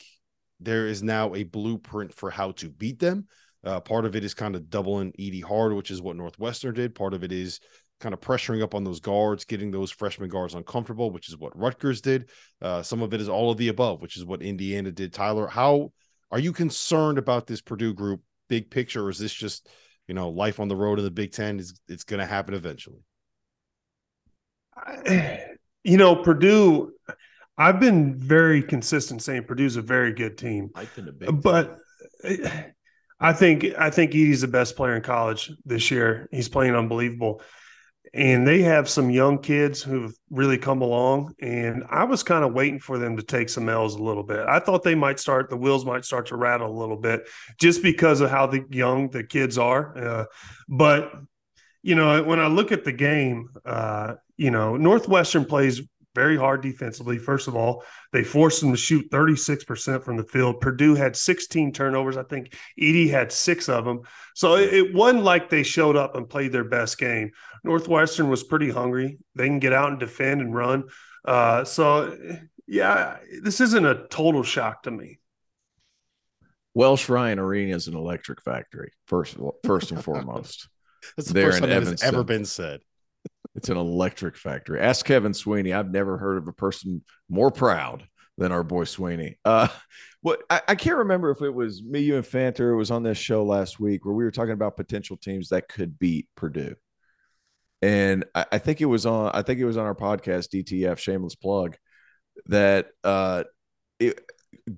there is now a blueprint for how to beat them. Uh, part of it is kind of doubling Edey hard, which is what Northwestern did. Part of it is kind of pressuring up on those guards, getting those freshman guards uncomfortable, which is what Rutgers did. Uh, some of it is all of the above, which is what Indiana did. Tyler, how Are you concerned about this Purdue group big picture, or is this just, you know, life on the road in the Big Ten? Is it's going to happen eventually? You know, Purdue, I've been very consistent saying Purdue's a very good team. I think the Big Ten. But I think I think Edey's the best player in college this year. He's playing unbelievable. And they have some young kids who've really come along, and I was kind of waiting for them to take some L's a little bit. I thought they might start – the wheels might start to rattle a little bit just because of how the young the kids are. Uh, but, you know, when I look at the game, uh, you know, Northwestern plays very hard defensively. First of all, they forced them to shoot thirty-six percent from the field. Purdue had sixteen turnovers. I think Edey had six of them. So it, it wasn't like they showed up and played their best game. Northwestern was pretty hungry. They can get out and defend and run. Uh, so, yeah, this isn't a total shock to me. Welsh Ryan Arena is an electric factory, first, first and foremost. That's the They're first time that has ever been said. It's an electric factory. Ask Kevin Sweeney. I've never heard of a person more proud than our boy Sweeney. Uh, what I, I can't remember if it was me, you, and Fanter. It was on this show last week where we were talking about potential teams that could beat Purdue. And I, I think it was on. I think it was on our podcast, D T F, shameless plug, that uh, it,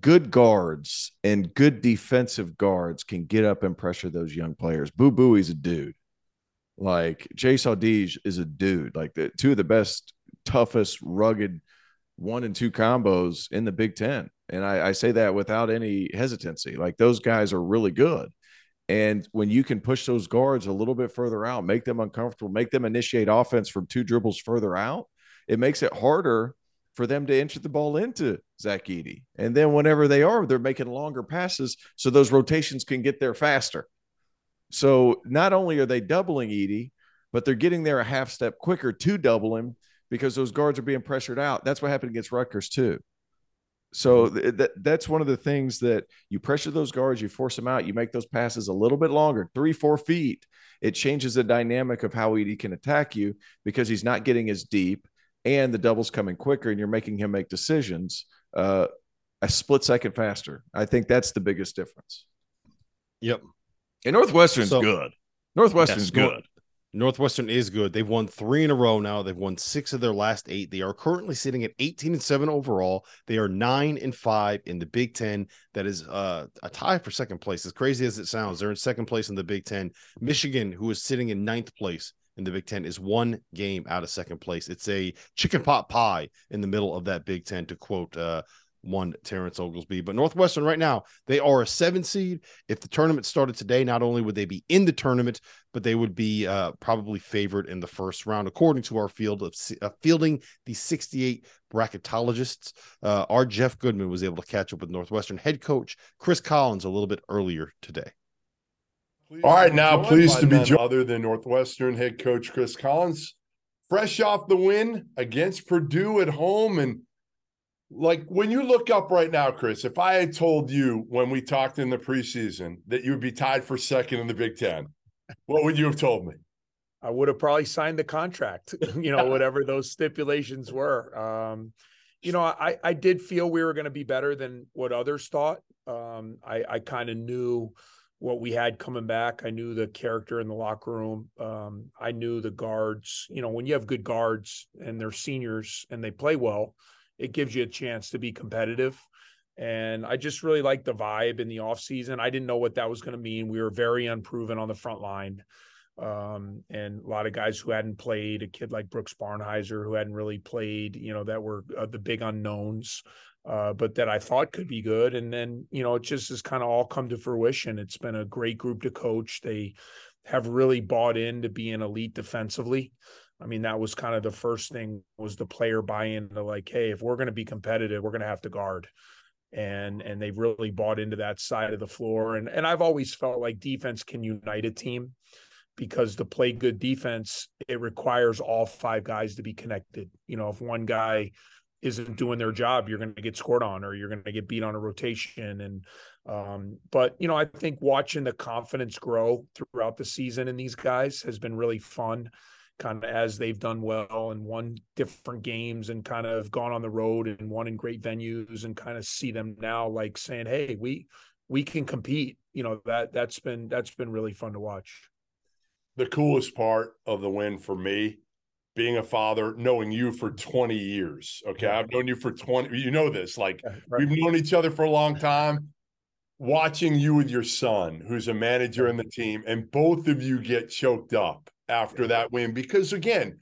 good guards and good defensive guards can get up and pressure those young players. Boo Booey's a dude. Like Jace Audige is a dude. Like the two of the best, toughest, rugged one and two combos in the Big Ten. And I, I say that without any hesitancy. Like those guys are really good. And when you can push those guards a little bit further out, make them uncomfortable, make them initiate offense from two dribbles further out, it makes it harder for them to enter the ball into Zach Edey. And then whenever they are, they're making longer passes so those rotations can get there faster. So not only are they doubling Edey, but they're getting there a half step quicker to double him because those guards are being pressured out. That's what happened against Rutgers too. So th- th- that's one of the things that you pressure those guards, you force them out, you make those passes a little bit longer, three, four feet. It changes the dynamic of how Edey can attack you because he's not getting as deep and the double's coming quicker and you're making him make decisions uh, a split second faster. I think that's the biggest difference. Yep. And Northwestern's so, good. Northwestern's yes, good. Northwestern is good. They've won three in a row now. They've won six of their last eight. They are currently sitting at eighteen and seven overall. They are nine and five in the Big Ten. That is uh, a tie for second place. As crazy as it sounds, they're in second place in the Big Ten. Michigan, who is sitting in ninth place in the Big Ten, is one game out of second place. It's a chicken pot pie in the middle of that Big Ten, to quote uh one Terrence Oglesby. But Northwestern right now, they are a seven seed. If the tournament started today, not only would they be in the tournament, but they would be uh, probably favored in the first round, according to our field of uh, fielding the sixty-eight bracketologists. Uh, our Jeff Goodman was able to catch up with Northwestern head coach Chris Collins a little bit earlier today. Please All right, now pleased to be joined other than Northwestern head coach Chris Collins, fresh off the win against Purdue at home. And like when you look up right now, Chris, if I had told you when we talked in the preseason that you would be tied for second in the Big Ten, what would you have told me? I would have probably signed the contract, you know, whatever those stipulations were. Um, you know, I, I did feel we were going to be better than what others thought. Um, I, I kind of knew what we had coming back. I knew the character in the locker room. Um, I knew the guards. You know, when you have good guards and they're seniors and they play well, it gives you a chance to be competitive. And I just really liked the vibe in the offseason. I didn't know what that was going to mean. We were very unproven on the front line. Um, and a lot of guys who hadn't played, a kid like Brooks Barnheiser who hadn't really played, you know, that were uh, the big unknowns, uh, but that I thought could be good. And then, you know, it just has kind of all come to fruition. It's been a great group to coach. They have really bought in to being elite defensively. I mean, that was kind of the first thing was the player buy-in to like, hey, if we're going to be competitive, we're going to have to guard. And and they've really bought into that side of the floor. And and I've always felt like defense can unite a team because to play good defense, it requires all five guys to be connected. You know, if one guy isn't doing their job, you're going to get scored on or you're going to get beat on a rotation. And um, but, you know, I think watching the confidence grow throughout the season in these guys has been really fun. Kind of as they've done well and won different games and kind of gone on the road and won in great venues and kind of see them now like saying, hey, we we can compete. You know, that that's been that's been really fun to watch. The coolest part of the win for me, being a father, knowing you for twenty years. Okay. Yeah. I've known you for twenty. You know this, like yeah, right. We've known each other for a long time. Watching you with your son, who's a manager in the team, and both of you get choked up after that win, because again,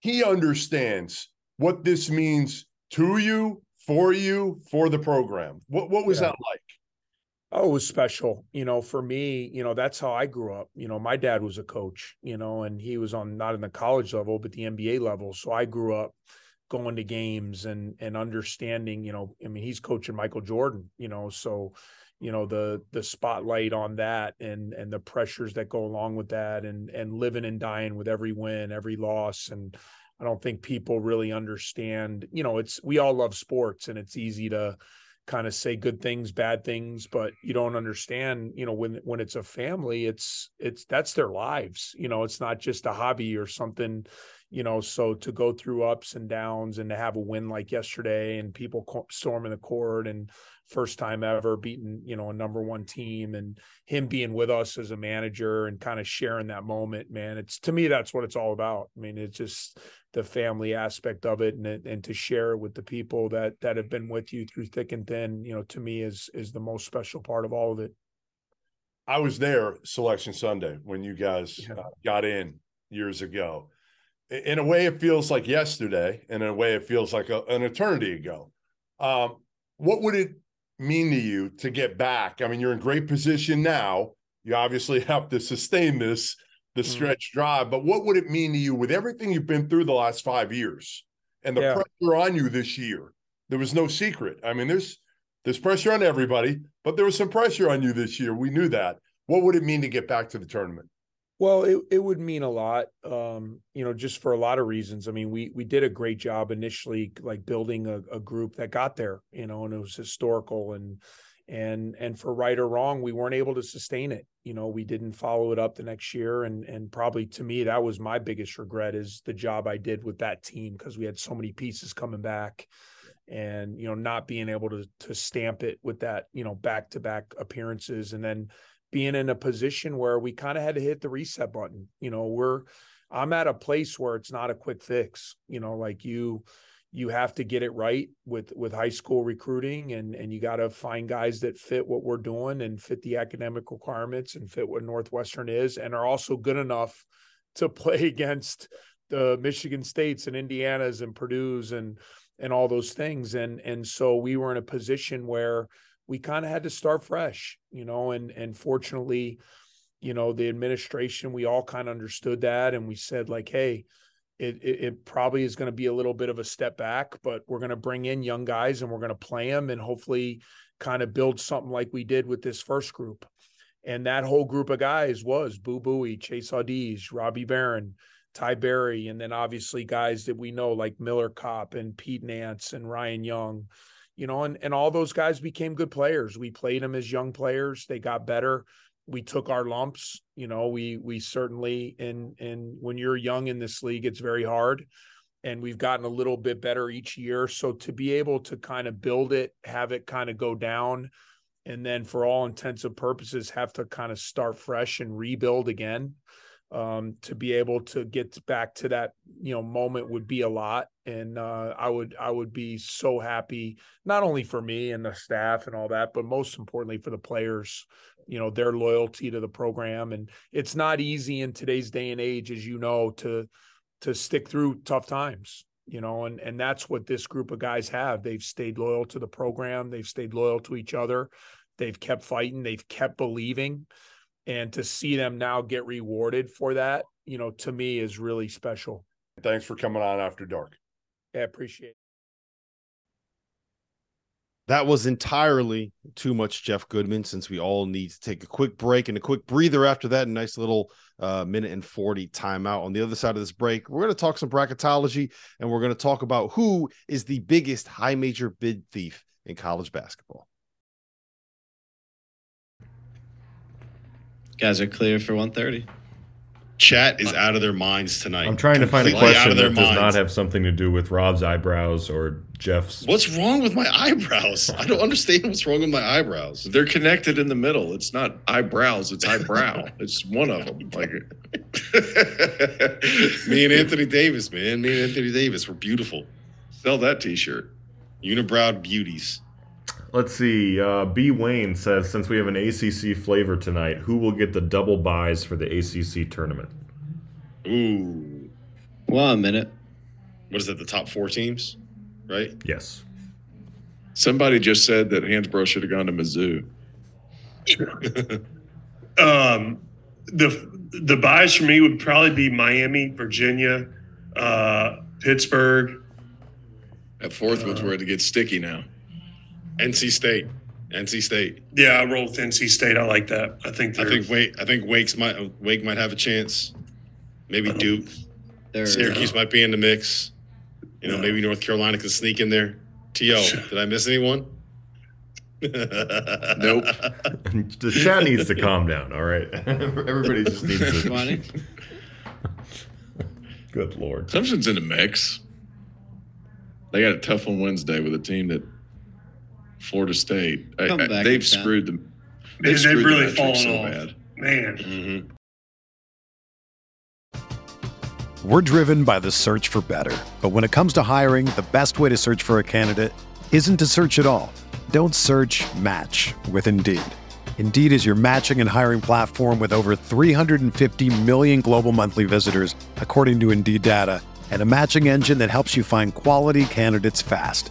he understands what this means to you, for you, for the program. What what was yeah. that like? Oh, it was special. You know, for me, you know, that's how I grew up. You know, my dad was a coach, you know, and he was on not in the college level, but the N B A level. So I grew up going to games and and understanding, you know, I mean, he's coaching Michael Jordan, you know, so, you know, the the spotlight on that and and the pressures that go along with that and and living and dying with every win, every loss. And I don't think people really understand, you know, it's, we all love sports and it's easy to kind of say good things, bad things, but you don't understand, you know, when, when it's a family, it's, it's, that's their lives, you know, it's not just a hobby or something, you know, so to go through ups and downs and to have a win like yesterday and people storming the court and first time ever beating, you know, a number one team and him being with us as a manager and kind of sharing that moment, man, it's, to me, that's what it's all about. I mean, it's just the family aspect of it, and and to share it with the people that that have been with you through thick and thin, you know, to me is is the most special part of all of it. I was there Selection Sunday when you guys yeah. uh, got in years ago. In a way, it feels like yesterday, and in a way, it feels like a, an eternity ago. Um, what would it mean to you to get back? I mean, you're in great position now. You obviously have to sustain this, the stretch drive, but what would it mean to you with everything you've been through the last five years and the yeah. pressure on you this year? There was no secret. I mean, there's there's pressure on everybody, but there was some pressure on you this year. We knew that. What would it mean to get back to the tournament? Well, it, it would mean a lot, um, you know, just for a lot of reasons. I mean, we we did a great job initially, like building a, a group that got there, you know, and it was historical, and and and for right or wrong, we weren't able to sustain it. You know, we didn't follow it up the next year, and and probably to me that was my biggest regret, is the job I did with that team, because we had so many pieces coming back, and you know, not being able to to stamp it with that, you know, back to back appearances, and then being in a position where we kind of had to hit the reset button. You know, we're I'm at a place where it's not a quick fix. You know, like you. You have to get it right with, with high school recruiting, and, and you got to find guys that fit what we're doing and fit the academic requirements and fit what Northwestern is, and are also good enough to play against the Michigan States and Indianas and Purdue's and, and all those things. And, and so we were in a position where we kind of had to start fresh, you know, and, and fortunately, you know, the administration, we all kind of understood that. And we said like, hey, It, it it probably is going to be a little bit of a step back, but we're going to bring in young guys and we're going to play them and hopefully kind of build something like we did with this first group. And that whole group of guys was Boo Buie, Chase Audige, Robbie Barron, Ty Berry, and then obviously guys that we know like Miller Kopp and Pete Nance and Ryan Young, you know, and, and all those guys became good players. We played them as young players. They got better. We took our lumps, you know, we, we certainly, and, and when you're young in this league, it's very hard, and we've gotten a little bit better each year. So to be able to kind of build it, have it kind of go down, and then for all intents and purposes, have to kind of start fresh and rebuild again, um, to be able to get back to that, you know, moment would be a lot. And uh, I would, I would be so happy, not only for me and the staff and all that, but most importantly for the players, you know, their loyalty to the program. And it's not easy in today's day and age, as you know, to, to stick through tough times, you know, and, and that's what this group of guys have. They've stayed loyal to the program. They've stayed loyal to each other. They've kept fighting. They've kept believing, and to see them now get rewarded for that, you know, to me is really special. Thanks for coming on After Dark. I appreciate it. That was entirely too much Jeff Goodman, since we all need to take a quick break and a quick breather after that. A nice little uh, minute and forty timeout. On the other side of this break, we're going to talk some bracketology, and we're going to talk about who is the biggest high major bid thief in college basketball. Guys are clear for one thirty. Chat is out of their minds tonight. I'm trying to find Completely a question that minds. does not have something to do with Rob's eyebrows or Jeff's. What's wrong with my eyebrows? I don't understand what's wrong with my eyebrows. They're connected in the middle. It's not eyebrows. It's eyebrow. It's one of them. Like me and Anthony Davis, man. Me and Anthony Davis. We're beautiful. Sell that T-shirt. Unibrowed beauties. Let's see. Uh, B. Wayne says, since we have an A C C flavor tonight, who will get the double buys for the A C C tournament? Ooh. Well, a minute. What is it, the top four teams, right? Yes. Somebody just said that Hansbrough should have gone to Mizzou. Sure. um, the the buys for me would probably be Miami, Virginia, uh, Pittsburgh. At fourth one's uh, where it gets sticky now. N C State. N C State. Yeah, I roll with N C State. I like that. I think I think Wake I think Wake's might Wake might have a chance. Maybe Duke. Syracuse no. might be in the mix. You know, no. maybe North Carolina can sneak in there. T O, did I miss anyone? Nope. The chat needs to calm down, all right? Everybody just needs to. Money. Good Lord. Clemson's in the mix. They got a tough one Wednesday with a team that Florida State. I, I, they've screwed them. They've, Man, screwed they've really the fallen so off. Bad. Man. Mm-hmm. We're driven by the search for better. But when it comes to hiring, the best way to search for a candidate isn't to search at all. Don't search, match with Indeed. Indeed is your matching and hiring platform with over three hundred fifty million global monthly visitors, according to Indeed data, and a matching engine that helps you find quality candidates fast.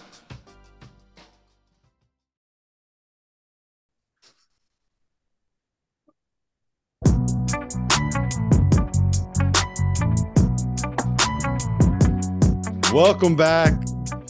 Welcome back.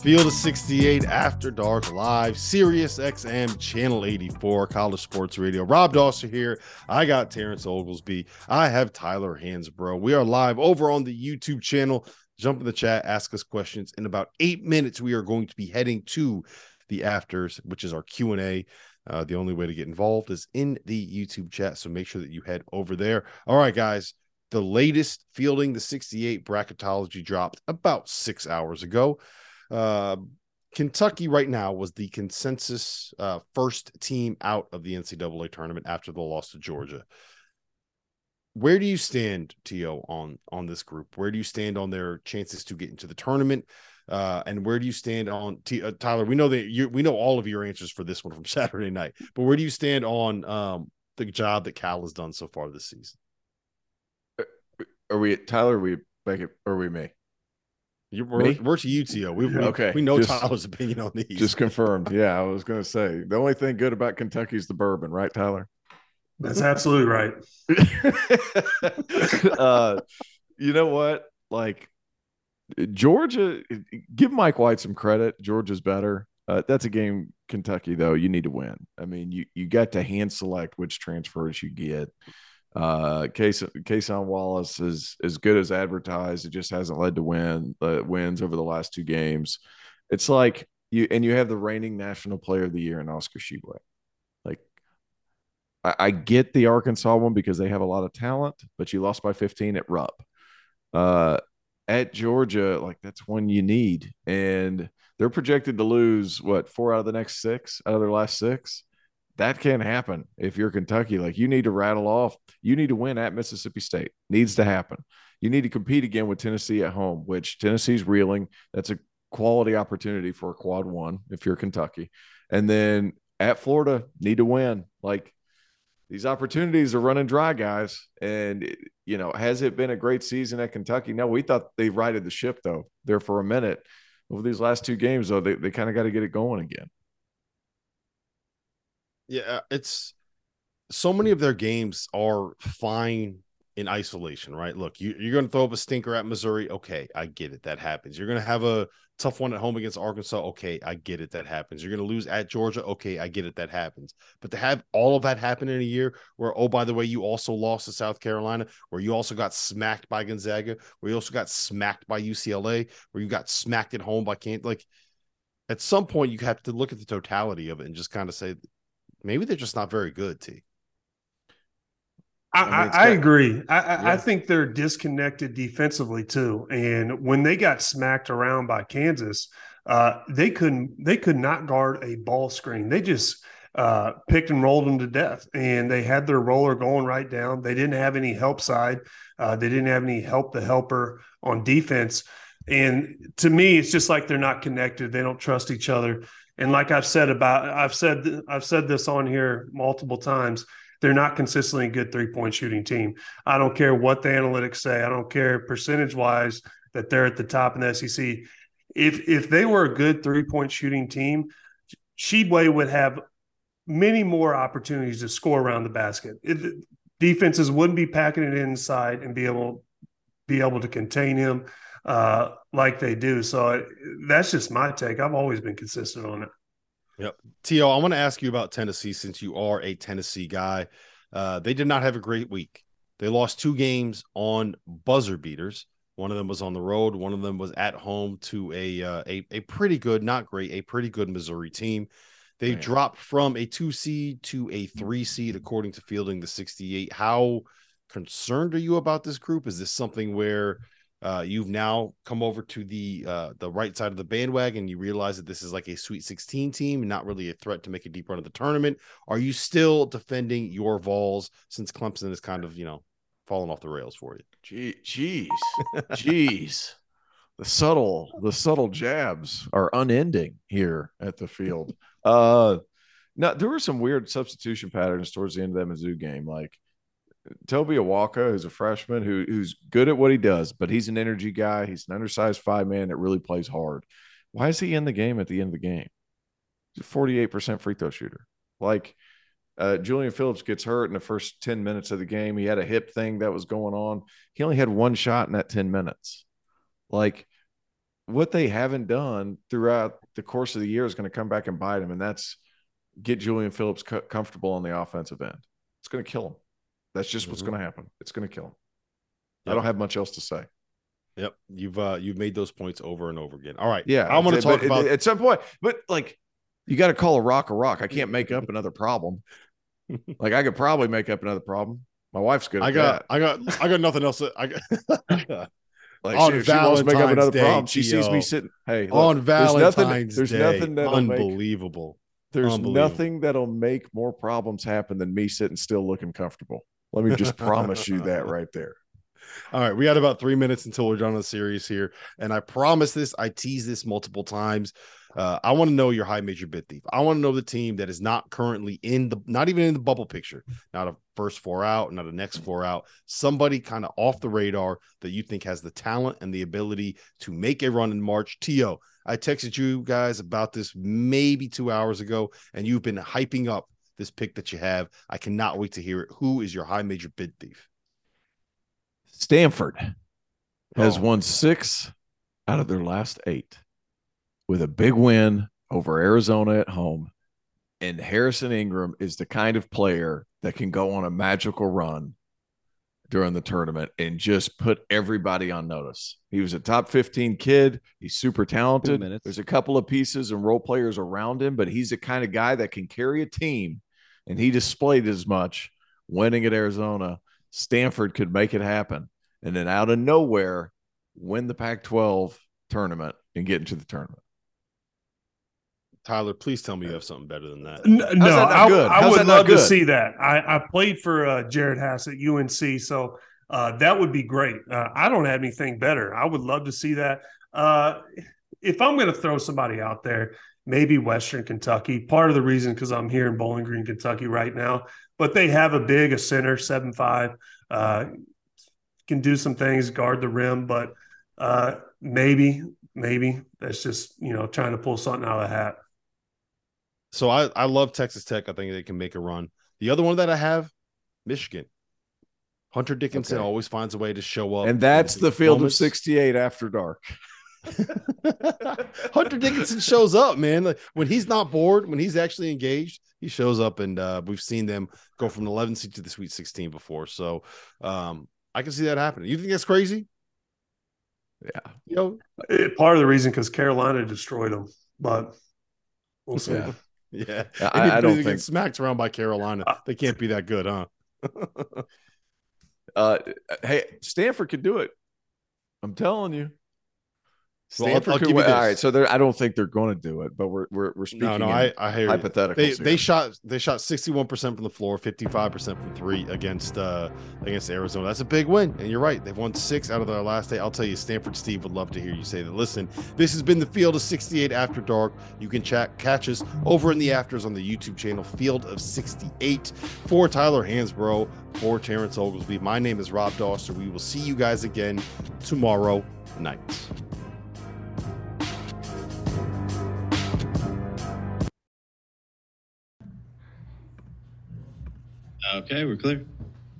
Field of sixty-eight After Dark Live, Sirius X M, Channel eighty-four, College Sports Radio. Rob Dauster here. I got Terrence Oglesby. I have Tyler Hansbrough. We are live over on the YouTube channel. Jump in the chat, ask us questions. In about eight minutes, we are going to be heading to the afters, which is our Q and A. Uh, the only way to get involved is in the YouTube chat, so make sure that you head over there. All right, guys. The latest Fielding the sixty-eight bracketology dropped about six hours ago. Uh, Kentucky right now was the consensus uh, first team out of the N C double A tournament after the loss to Georgia. Where do you stand, T O, on, on this group? Where do you stand on their chances to get into the tournament? Uh, and where do you stand on T- uh, Tyler? We know that you, we know all of your answers for this one from Saturday night, but where do you stand on um, the job that Cal has done so far this season? Are we at Tyler? Are we back at, or are we me? You're, we're, we're to you, T O. We, we, okay. we know just, Tyler's opinion on these. Just confirmed. Yeah, I was going to say. The only thing good about Kentucky is the bourbon, right, Tyler? That's absolutely right. uh, you know what? Like, Georgia, give Mike White some credit. Georgia's better. Uh, that's a game, Kentucky, though, you need to win. I mean, you, you got to hand select which transfers you get. Uh, Kason Wallace is as good as advertised. It just hasn't led to win uh, wins over the last two games. It's like you and you have the reigning national player of the year in Oscar Tshiebwe. Like I, I get the Arkansas one because they have a lot of talent, but you lost by fifteen at Rupp. Uh, at Georgia, like that's one you need, and they're projected to lose what four out of the next six out of their last six. That can't happen if you're Kentucky. Like, you need to rattle off. You need to win at Mississippi State. Needs to happen. You need to compete again with Tennessee at home, which Tennessee's reeling. That's a quality opportunity for a quad one if you're Kentucky. And then at Florida, need to win. Like, these opportunities are running dry, guys. And, you know, has it been a great season at Kentucky? No, we thought they righted the ship, though, there for a minute. Over these last two games, though, they, they kind of got to get it going again. Yeah, it's so many of their games are fine in isolation, right? Look, you, you're going to throw up a stinker at Missouri. Okay, I get it. That happens. You're going to have a tough one at home against Arkansas. Okay, I get it. That happens. You're going to lose at Georgia. Okay, I get it. That happens. But to have all of that happen in a year where, oh, by the way, you also lost to South Carolina, where you also got smacked by Gonzaga, where you also got smacked by U C L A, where you got smacked at home by Kent. Like, at some point, you have to look at the totality of it and just kind of say, maybe they're just not very good, T. I, I, mean, I agree. I, yeah. I think they're disconnected defensively too. And when they got smacked around by Kansas, uh, they couldn't. They could not guard a ball screen. They just uh, picked and rolled them to death. And they had their roller going right down. They didn't have any help side. Uh, they didn't have any help the helper on defense. And to me, it's just like they're not connected. They don't trust each other. And like I've said about, I've said, I've said this on here multiple times. They're not consistently a good three-point shooting team. I don't care what the analytics say. I don't care percentage-wise that they're at the top in the S E C. If if they were a good three-point shooting team, Sheedway would have many more opportunities to score around the basket. It, defenses wouldn't be packing it inside and be able be able to contain him uh, like they do. So it, that's just my take. I've always been consistent on it. Yep. T O, I want to ask you about Tennessee since you are a Tennessee guy. Uh, they did not have a great week. They lost two games on buzzer beaters. One of them was on the road. One of them was at home to a uh, a, a pretty good, not great, a pretty good Missouri team. They Man. dropped from a two seed to a three seed, according to Fielding the sixty-eight. How concerned are you about this group? Is this something where Uh, you've now come over to the uh, the right side of the bandwagon? You realize that this is like a Sweet sixteen team, not really a threat to make a deep run of the tournament. Are you still defending your Vols since Clemson is kind of, you know, falling off the rails for you? Gee, geez, geez, the subtle the subtle jabs are unending here at the field. Uh, now there were some weird substitution patterns towards the end of that Mizzou game, like Toby Awaka, who's a freshman who who's good at what he does, but he's an energy guy. He's an undersized five man that really plays hard. Why is he in the game at the end of the game? He's a forty-eight percent free throw shooter. Like uh, Julian Phillips gets hurt in the first ten minutes of the game. He had a hip thing that was going on. He only had one shot in that ten minutes. Like, what they haven't done throughout the course of the year is going to come back and bite him, and that's get Julian Phillips co- comfortable on the offensive end. It's going to kill him. That's just what's mm-hmm. going to happen. It's going to kill him. Yep. I don't have much else to say. Yep, you've uh, you've made those points over and over again. All right, yeah, I want to talk about at some point, but like you got to call a rock a rock. I can't make up another problem. Like I could probably make up another problem. My wife's good. At I got, that. I got, I got nothing else. To, I got. Like on she, she wants to make up another Day, problem. She sees me sitting. Hey, look, on Valentine's there's nothing, Day, there's nothing that'll unbelievable. Make, There's nothing that'll make more problems happen than me sitting still looking comfortable. Let me just promise you that right there. All right. We had about three minutes until we're done on the series here. And I promise this, I tease this multiple times. Uh, I want to know your high major bid thief. I want to know the team that is not currently in the, not even in the bubble picture, not a first four out, not a next four out, somebody kind of off the radar that you think has the talent and the ability to make a run in March. T O, I texted you guys about this maybe two hours ago, and you've been hyping up this pick that you have. I cannot wait to hear it. Who is your high major bid thief? Stanford has oh. won six out of their last eight with a big win over Arizona at home. And Harrison Ingram is the kind of player that can go on a magical run during the tournament and just put everybody on notice. He was a top fifteen kid. He's super talented. There's a couple of pieces and role players around him, but he's the kind of guy that can carry a team, and he displayed as much winning at Arizona. Stanford could make it happen, and then out of nowhere, win the Pac twelve tournament and get into the tournament. Tyler, please tell me you have something better than that. No, that I, I would love good? to see that. I, I played for uh, Jared Haas at U N C, so uh, that would be great. Uh, I don't have anything better. I would love to see that. Uh, if I'm going to throw somebody out there, maybe Western Kentucky. Part of the reason, because I'm here in Bowling Green, Kentucky right now, but they have a big, a center, seven five, uh, can do some things, guard the rim, but uh, maybe, maybe that's just, you know, trying to pull something out of the hat. So I, I love Texas Tech. I think they can make a run. The other one that I have, Michigan. Hunter Dickinson okay. always finds a way to show up. And that's the field moments. Of sixty-eight after dark. Hunter Dickinson shows up, man. Like, when he's not bored, when he's actually engaged, he shows up, and uh, we've seen them go from the eleventh seed to the Sweet sixteen before. So um, I can see that happening. You think that's crazy? Yeah. You know, it, part of the reason because Carolina destroyed them, but we'll see. Yeah. yeah. I, I don't think – smacked around by Carolina. Uh, they can't be that good, huh? uh, hey, Stanford could do it. I'm telling you. Stanford, well, I'll, I'll give you this. All right, so I don't think they're going to do it, but we're we're, we're speaking. No, no, I, I hear hypothetical. They, they shot they shot sixty-one percent from the floor, fifty-five percent from three against uh, against Arizona. That's a big win, and you're right. They've won six out of their last eight. I'll tell you, Stanford Steve would love to hear you say that. Listen, this has been the Field of sixty-eight After Dark. You can chat catch us over in the afters on the YouTube channel Field of sixty-eight. For Tyler Hansbrough, for Terrence Oglesby, my name is Rob Dauster. We will see you guys again tomorrow night. Okay, we're clear.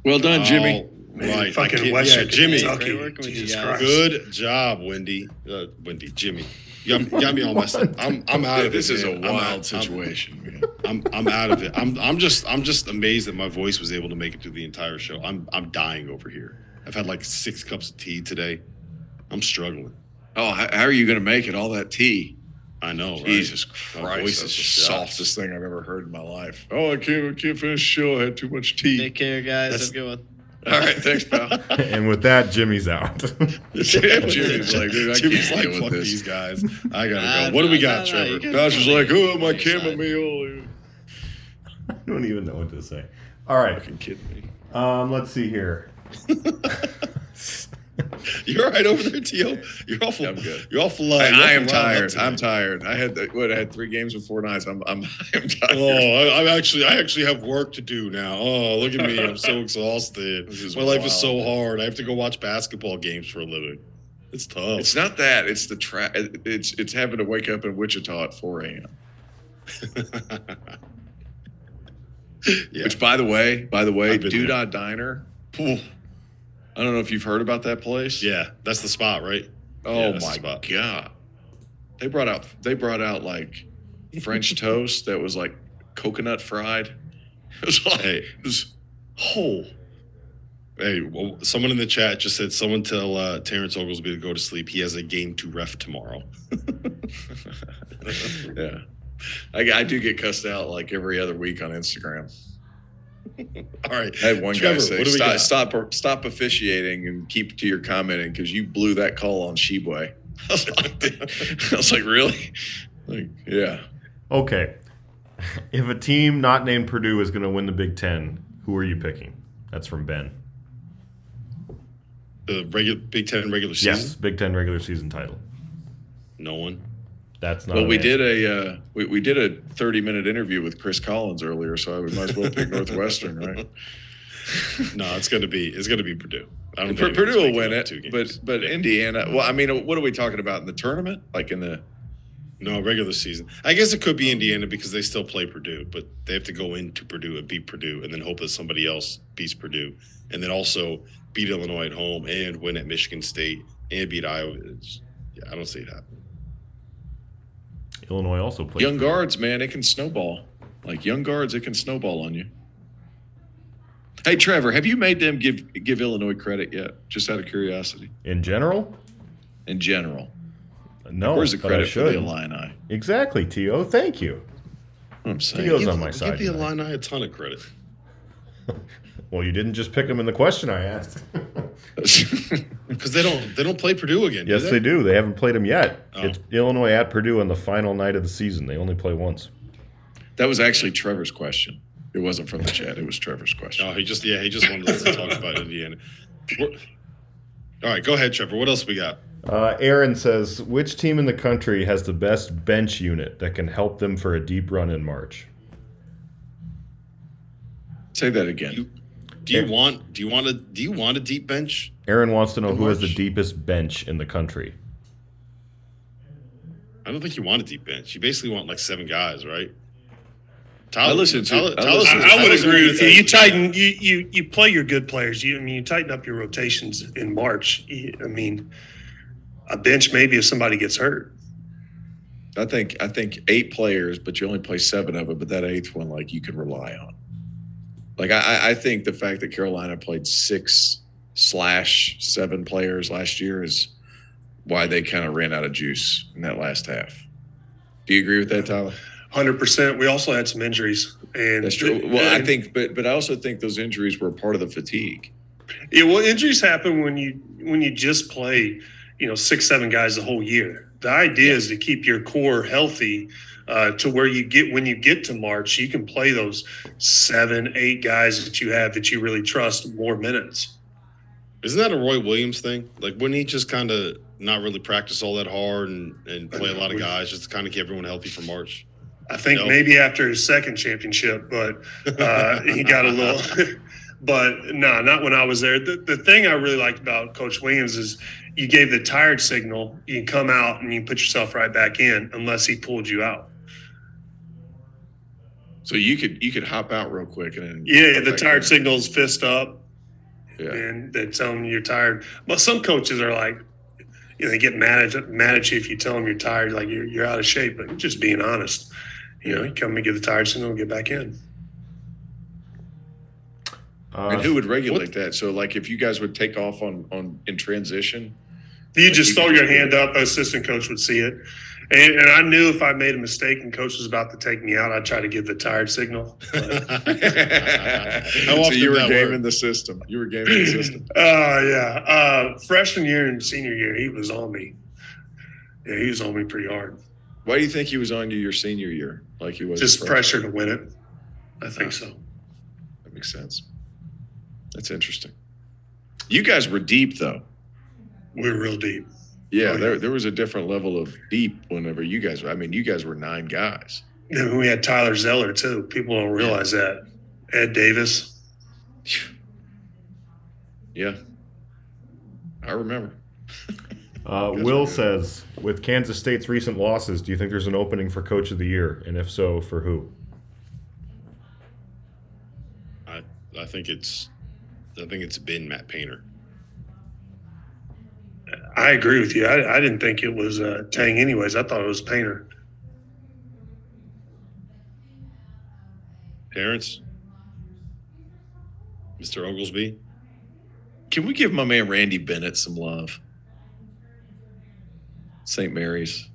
Well done, Jimmy. Oh, man, right. Fucking Western. Yeah, Jimmy. Kentucky. Great work, Jesus Christ. Good job, Wendy. Uh, Wendy, Jimmy. You got, you got me all messed up. I'm I'm out of this it. This is man. a wild I'm, situation. I'm, man. I'm I'm out of it. I'm I'm just I'm just amazed that my voice was able to make it through the entire show. I'm I'm dying over here. I've had like six cups of tea today. I'm struggling. Oh, how, how are you gonna make it? All that tea. I know, right? Jesus Christ. My voice is the softest thing I've ever heard in my life. Oh, I can't, I can't finish the show. I had too much tea. Take care, guys. That's... Have a good one. All right, thanks, pal. And with that, Jimmy's out. Jimmy's like, dude, I Jimmy's can't like, deal fuck with these guys. I got to nah, go. What nah, do we got, nah, Trevor? Dodger's like, oh, my chamomile. I don't even know what to say. All right. You're fucking kidding me. Um, let's see here. You're all right over there, T O. You're awful. I'm good. You're awful. I, I am tired. I'm tired. I had what? I had three games in four nights. I'm I'm I'm tired. Oh, I, I'm actually I actually have work to do now. Oh, look at me. I'm so exhausted. My wild. life is so hard. I have to go watch basketball games for a living. It's tough. It's not that. It's the tra- It's it's having to wake up in Wichita at four a.m. yeah. Which, by the way, by the way, Doodah Diner. Poof. I don't know if you've heard about that place. Yeah, that's the spot, right? Oh yeah, my the god! They brought out they brought out like French toast that was like coconut fried. It was like hey, it was whole. Hey, well, someone in the chat just said, "Someone tell uh, Terrence Oglesby to go to sleep. He has a game to ref tomorrow." yeah, I, I do get cussed out like every other week on Instagram. All right. I had one Trevor, guy say, stop, stop stop officiating and keep to your commenting because you blew that call on Sheboy. I was like, I was like really? Like, yeah. Okay. If a team not named Purdue is going to win the Big Ten, who are you picking? That's from Ben. The regular Big Ten regular season? Yes, Big Ten regular season title. No one. That's not well, we answer. did a uh, we, we did a thirty minute interview with Chris Collins earlier, so I would might as well pick Northwestern, right? No, it's gonna be it's gonna be Purdue. I don't think Purdue will win it, but but Indiana. Well, I mean, what are we talking about in the tournament? Like in the no regular season? I guess it could be Indiana because they still play Purdue, but they have to go into Purdue and beat Purdue, and then hope that somebody else beats Purdue, and then also beat Illinois at home and win at Michigan State and beat Iowa. It's, yeah, I don't see it happening. Illinois also plays. Young guards, man, it can snowball. Like young guards, it can snowball on you. Hey, Trevor, have you made them give give Illinois credit yet? Just out of curiosity. In general? In general. No. Like, where's the credit for the Illini? Exactly, T O. Thank you. I'm saying. T O's on my side. Give the Illini a ton of credit. Well, you didn't just pick them in the question I asked. Because they don't they don't play Purdue again. Yes, do they? they do. They haven't played them yet. Oh. It's Illinois at Purdue on the final night of the season. They only play once. That was actually Trevor's question. It wasn't from the chat. It was Trevor's question. Oh, he just yeah he just wanted us to talk about Indiana. All right, go ahead, Trevor. What else we got? Uh, Aaron says, which team in the country has the best bench unit that can help them for a deep run in March? Say that again. Do you, do you want do you want a do you want a deep bench? Aaron wants to know who March? has the deepest bench in the country. I don't think you want a deep bench. You basically want like seven guys, right? Tyler, I listen. To, Tyler, I, Tyler, listen I, I would agree with you. You tighten. You, you you play your good players. You I mean you tighten up your rotations in March. I mean, a bench maybe if somebody gets hurt. I think I think eight players, but you only play seven of them. But that eighth one, like you can rely on. Like I I think the fact that Carolina played six slash seven players last year is why they kind of ran out of juice in that last half. Do you agree with that, Tyler? one hundred percent. We also had some injuries. And that's true. Well, and I think, but but I also think those injuries were part of the fatigue. Yeah, well, injuries happen when you when you just play, you know, six, seven guys the whole year. The idea yeah. is to keep your core healthy uh, to where you get when you get to March, you can play those seven, eight guys that you have that you really trust more minutes. Isn't that a Roy Williams thing? Like, wouldn't he just kind of not really practice all that hard and, and play a lot of guys just to kind of keep everyone healthy for March? I think nope. maybe after his second championship, but uh, he got a little – but, no, nah, not when I was there. The, the thing I really liked about Coach Williams is you gave the tired signal. You come out and you put yourself right back in unless he pulled you out. So you could you could hop out real quick. and then Yeah, the tired signal is fist up, yeah. and they tell them you're tired. But some coaches are like – You know, they get mad at, mad at you if you tell them you're tired, like you're, you're out of shape. But just being honest, you know, you come and get the tired signal and get back in. Uh, and who would regulate what? that? So, like, if you guys would take off on, on in transition, you like just you throw your hand up. An assistant coach would see it, and, and I knew if I made a mistake and coach was about to take me out, I'd try to give the tired signal. How so you were gaming work? the system. You were gaming the system. Oh uh, yeah. Uh, freshman year and senior year, he was on me. Yeah, he was on me pretty hard. Why do you think he was on you your senior year? Like he was just pressure to win it. I think so. That makes sense. That's interesting. You guys were deep though. We were real deep. Yeah, oh, yeah, there there was a different level of deep whenever you guys were. I mean, you guys were nine guys. And we had Tyler Zeller, too. People don't realize yeah. that. Ed Davis. Yeah. I remember. uh, Will says, with Kansas State's recent losses, do you think there's an opening for Coach of the Year? And if so, for who? I I think it's I think it's been Matt Painter. I agree with you. I, I didn't think it was uh, Tang anyways. I thought it was Painter. Terrence? Mister Oglesby? Can we give my man Randy Bennett some love? Saint Mary's.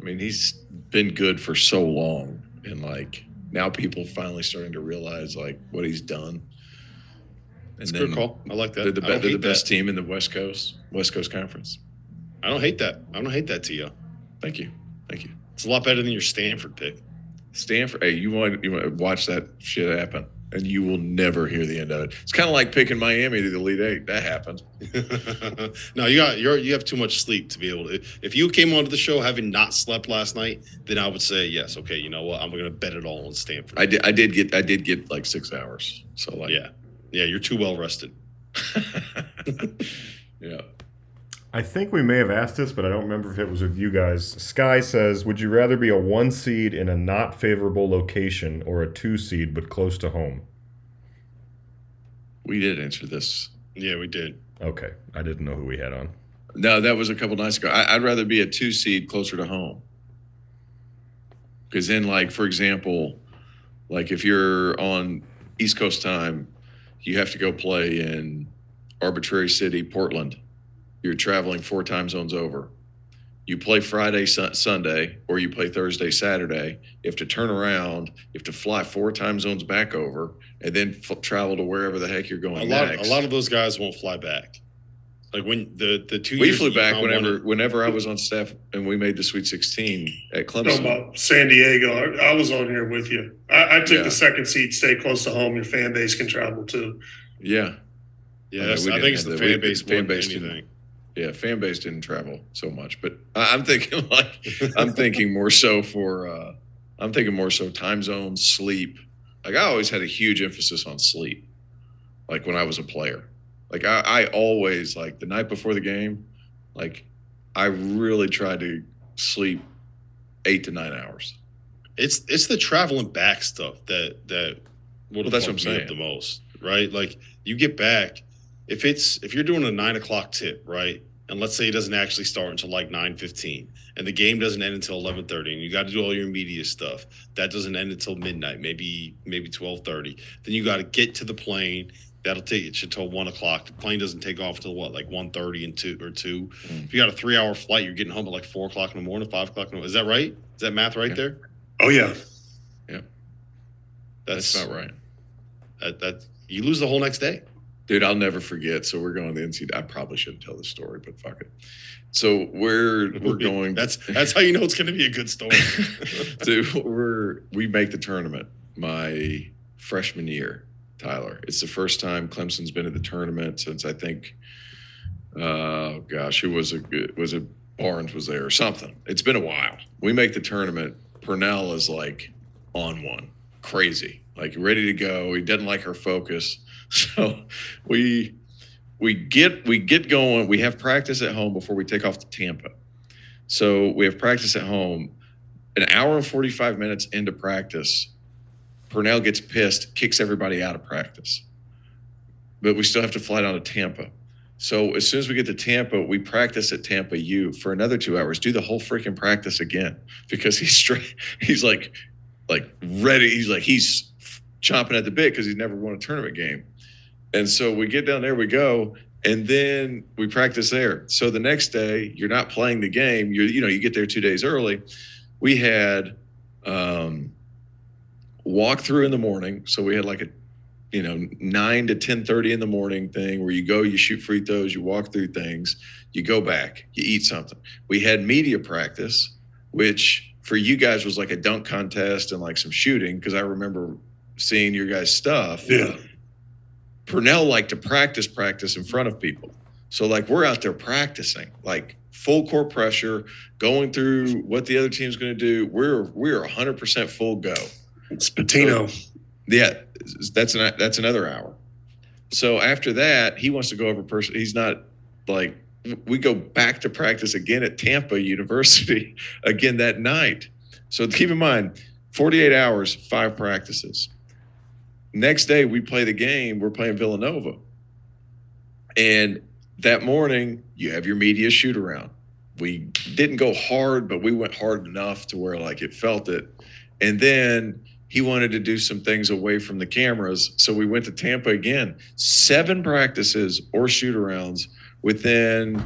I mean, he's been good for so long. And, like, now people finally starting to realize, like, what he's done. That's a good call. I like that. They're the, be- they're the best that. team in the West Coast, West Coast Conference. I don't hate that. I don't hate that, T O. Thank you. Thank you. It's a lot better than your Stanford pick. Stanford. Hey, you want, you want to watch that shit happen, and you will never hear the end of it. It's kind of like picking Miami to the Elite Eight. That happened. No, you got you're, you have too much sleep to be able to. If you came onto the show having not slept last night, then I would say yes. Okay, you know what? I'm going to bet it all on Stanford. I did. I did get. I did get like six hours. So like. Yeah. Yeah, you're too well rested. Yeah. I think we may have asked this, but I don't remember if it was with you guys. Sky says, would you rather be a one seed in a not favorable location or a two seed but close to home? We did answer this. Yeah, we did. Okay. I didn't know who we had on. No, that was a couple nights ago. I, I'd rather be a two seed closer to home. Because then, like, for example, like if you're on East Coast time, you have to go play in arbitrary city, Portland. You're traveling four time zones over. You play Friday, su- Sunday, or you play Thursday, Saturday. You have to turn around. You have to fly four time zones back over and then f- travel to wherever the heck you're going a lot, next. A lot of those guys won't fly back. Like when the, the two we years flew back whenever wanted. whenever I was on staff and we made the Sweet sixteen at Clemson. No, about San Diego. I was on here with you. I, I took yeah. the second seat. Stay close to home. Your fan base can travel too. Yeah, yeah. I, mean, I think it's the fan base more than anything. Yeah, fan base didn't travel so much, but I'm thinking like I'm thinking more so for uh, I'm thinking more so time zone, sleep. Like I always had a huge emphasis on sleep, like when I was a player. Like I, I always like the night before the game, like I really tried to sleep eight to nine hours. It's it's the traveling back stuff that that will well, that's what I'm saying the most, right? Like you get back. If it's if you're doing a nine o'clock tip, right, and let's say it doesn't actually start until like nine fifteen, and the game doesn't end until eleven thirty, and you got to do all your media stuff, that doesn't end until midnight, maybe maybe twelve thirty. Then you got to get to the plane. That'll take it until one o'clock. The plane doesn't take off until what, like one thirty and two or two. Mm. If you got a three hour flight, you're getting home at like four o'clock in the morning, five o'clock in the morning. Is that right? Is that math right yeah. there? Oh yeah, yeah. That's, that's about right. That, that you lose the whole next day. Dude, I'll never forget. So we're going to the N C. I probably shouldn't tell this story, but fuck it. So we're we're going. that's that's how you know it's going to be a good story. Dude, we're we make the tournament my freshman year, Tyler. It's the first time Clemson's been at the tournament since I think. Uh, gosh, it was a it was a Barnes was there or something. It's been a while. We make the tournament. Purnell is like on one, crazy, like ready to go. He doesn't like her focus. So we we get we get going. We have practice at home before we take off to Tampa. So we have practice at home. An hour and forty-five minutes into practice, Purnell gets pissed, kicks everybody out of practice. But we still have to fly down to Tampa. So as soon as we get to Tampa, we practice at Tampa U for another two hours. Do the whole freaking practice again because he's straight. He's like, like ready. He's like he's chomping at the bit because he's never won a tournament game. And so we get down there, we go, and then we practice there. So the next day, you're not playing the game. You you know, you get there two days early. We had um, walk through in the morning. So we had like a, you know, nine to ten thirty in the morning thing where you go, you shoot free throws, you walk through things, you go back, you eat something. We had media practice, which for you guys was like a dunk contest and like some shooting because I remember seeing your guys' stuff. Yeah. Purnell liked to practice, practice in front of people. So, like, we're out there practicing, like, full court pressure, going through what the other team's going to do. We're we're one hundred percent full go. Spatino. So, yeah, that's an, that's another hour. So, after that, he wants to go over person. He's not, like, we go back to practice again at Tampa University again that night. So, keep in mind, forty-eight hours, five practices. Next day, we play the game. We're playing Villanova. And that morning, you have your media shoot around. We didn't go hard, but we went hard enough to where, like, it felt it. And then he wanted to do some things away from the cameras. So we went to Tampa again. Seven practices or shoot arounds within,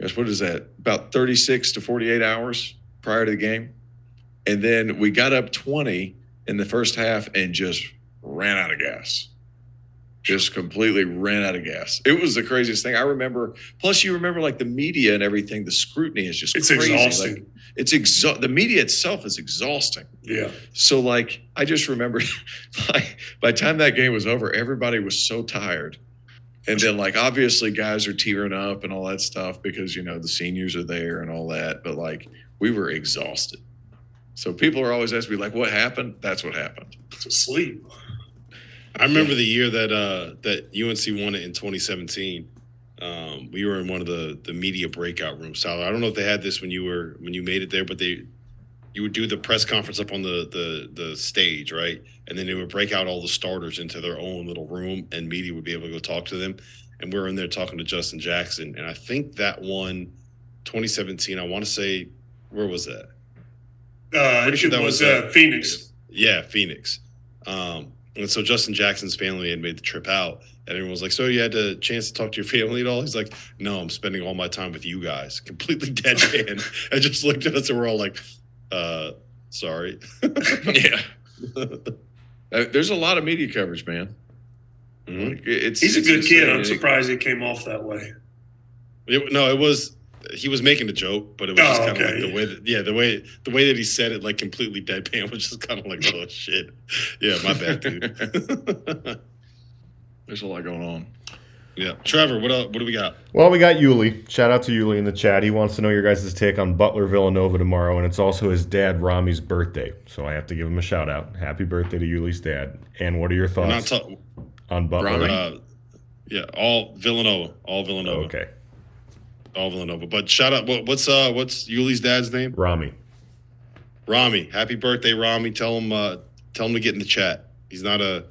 guess what is that, about thirty-six to forty-eight hours prior to the game. And then we got up twenty in the first half and just – ran out of gas, just completely ran out of gas. It was the craziest thing I remember. Plus, you remember like the media and everything. The scrutiny is just—it's exhausting. Like, it's exhausting. The media itself is exhausting. Yeah. So, like, I just remember by, by the time that game was over, everybody was so tired, and then like obviously guys are tearing up and all that stuff because you know the seniors are there and all that. But like we were exhausted. So people are always asking me like, "What happened?" That's what happened. So sleep. I remember the year that uh, that U N C won it in twenty seventeen. Um, we were in one of the, the media breakout rooms. So I don't know if they had this when you were when you made it there, but they you would do the press conference up on the, the, the stage, right? And then they would break out all the starters into their own little room, and media would be able to go talk to them. And we were in there talking to Justin Jackson. And I think that one, twenty seventeen, I want to say, where was that? Uh, it sure that was, was uh, Phoenix. Yeah, Phoenix. Um, And so Justin Jackson's family had made the trip out, and everyone was like, so you had a chance to talk to your family at all? He's like, no, I'm spending all my time with you guys. Completely deadpan. I just looked at us, and we're all like, uh, sorry. Yeah. uh, there's a lot of media coverage, man. Mm-hmm. Like, it's, He's it's a good kid. Like, I'm surprised it came off that way. It, no, it was – he was making a joke, but it was oh, just kind of okay. like the way that – yeah, the way, the way that he said it, like, completely deadpan was just kind of like, oh, shit. Yeah, my bad, dude. There's a lot going on. Yeah. Trevor, what up, what do we got? Well, we got Yuli. Shout out to Yuli in the chat. He wants to know your guys' take on Butler Villanova tomorrow, and it's also his dad, Rami's birthday. So I have to give him a shout out. Happy birthday to Yuli's dad. And what are your thoughts ta- on Butler? Uh, yeah, all Villanova. All Villanova. Okay. All Villanova. But shout out, what, what's uh, what's Yuli's dad's name? Rami. Rami. Happy birthday, Rami. Tell him uh, tell him to get in the chat. He's not a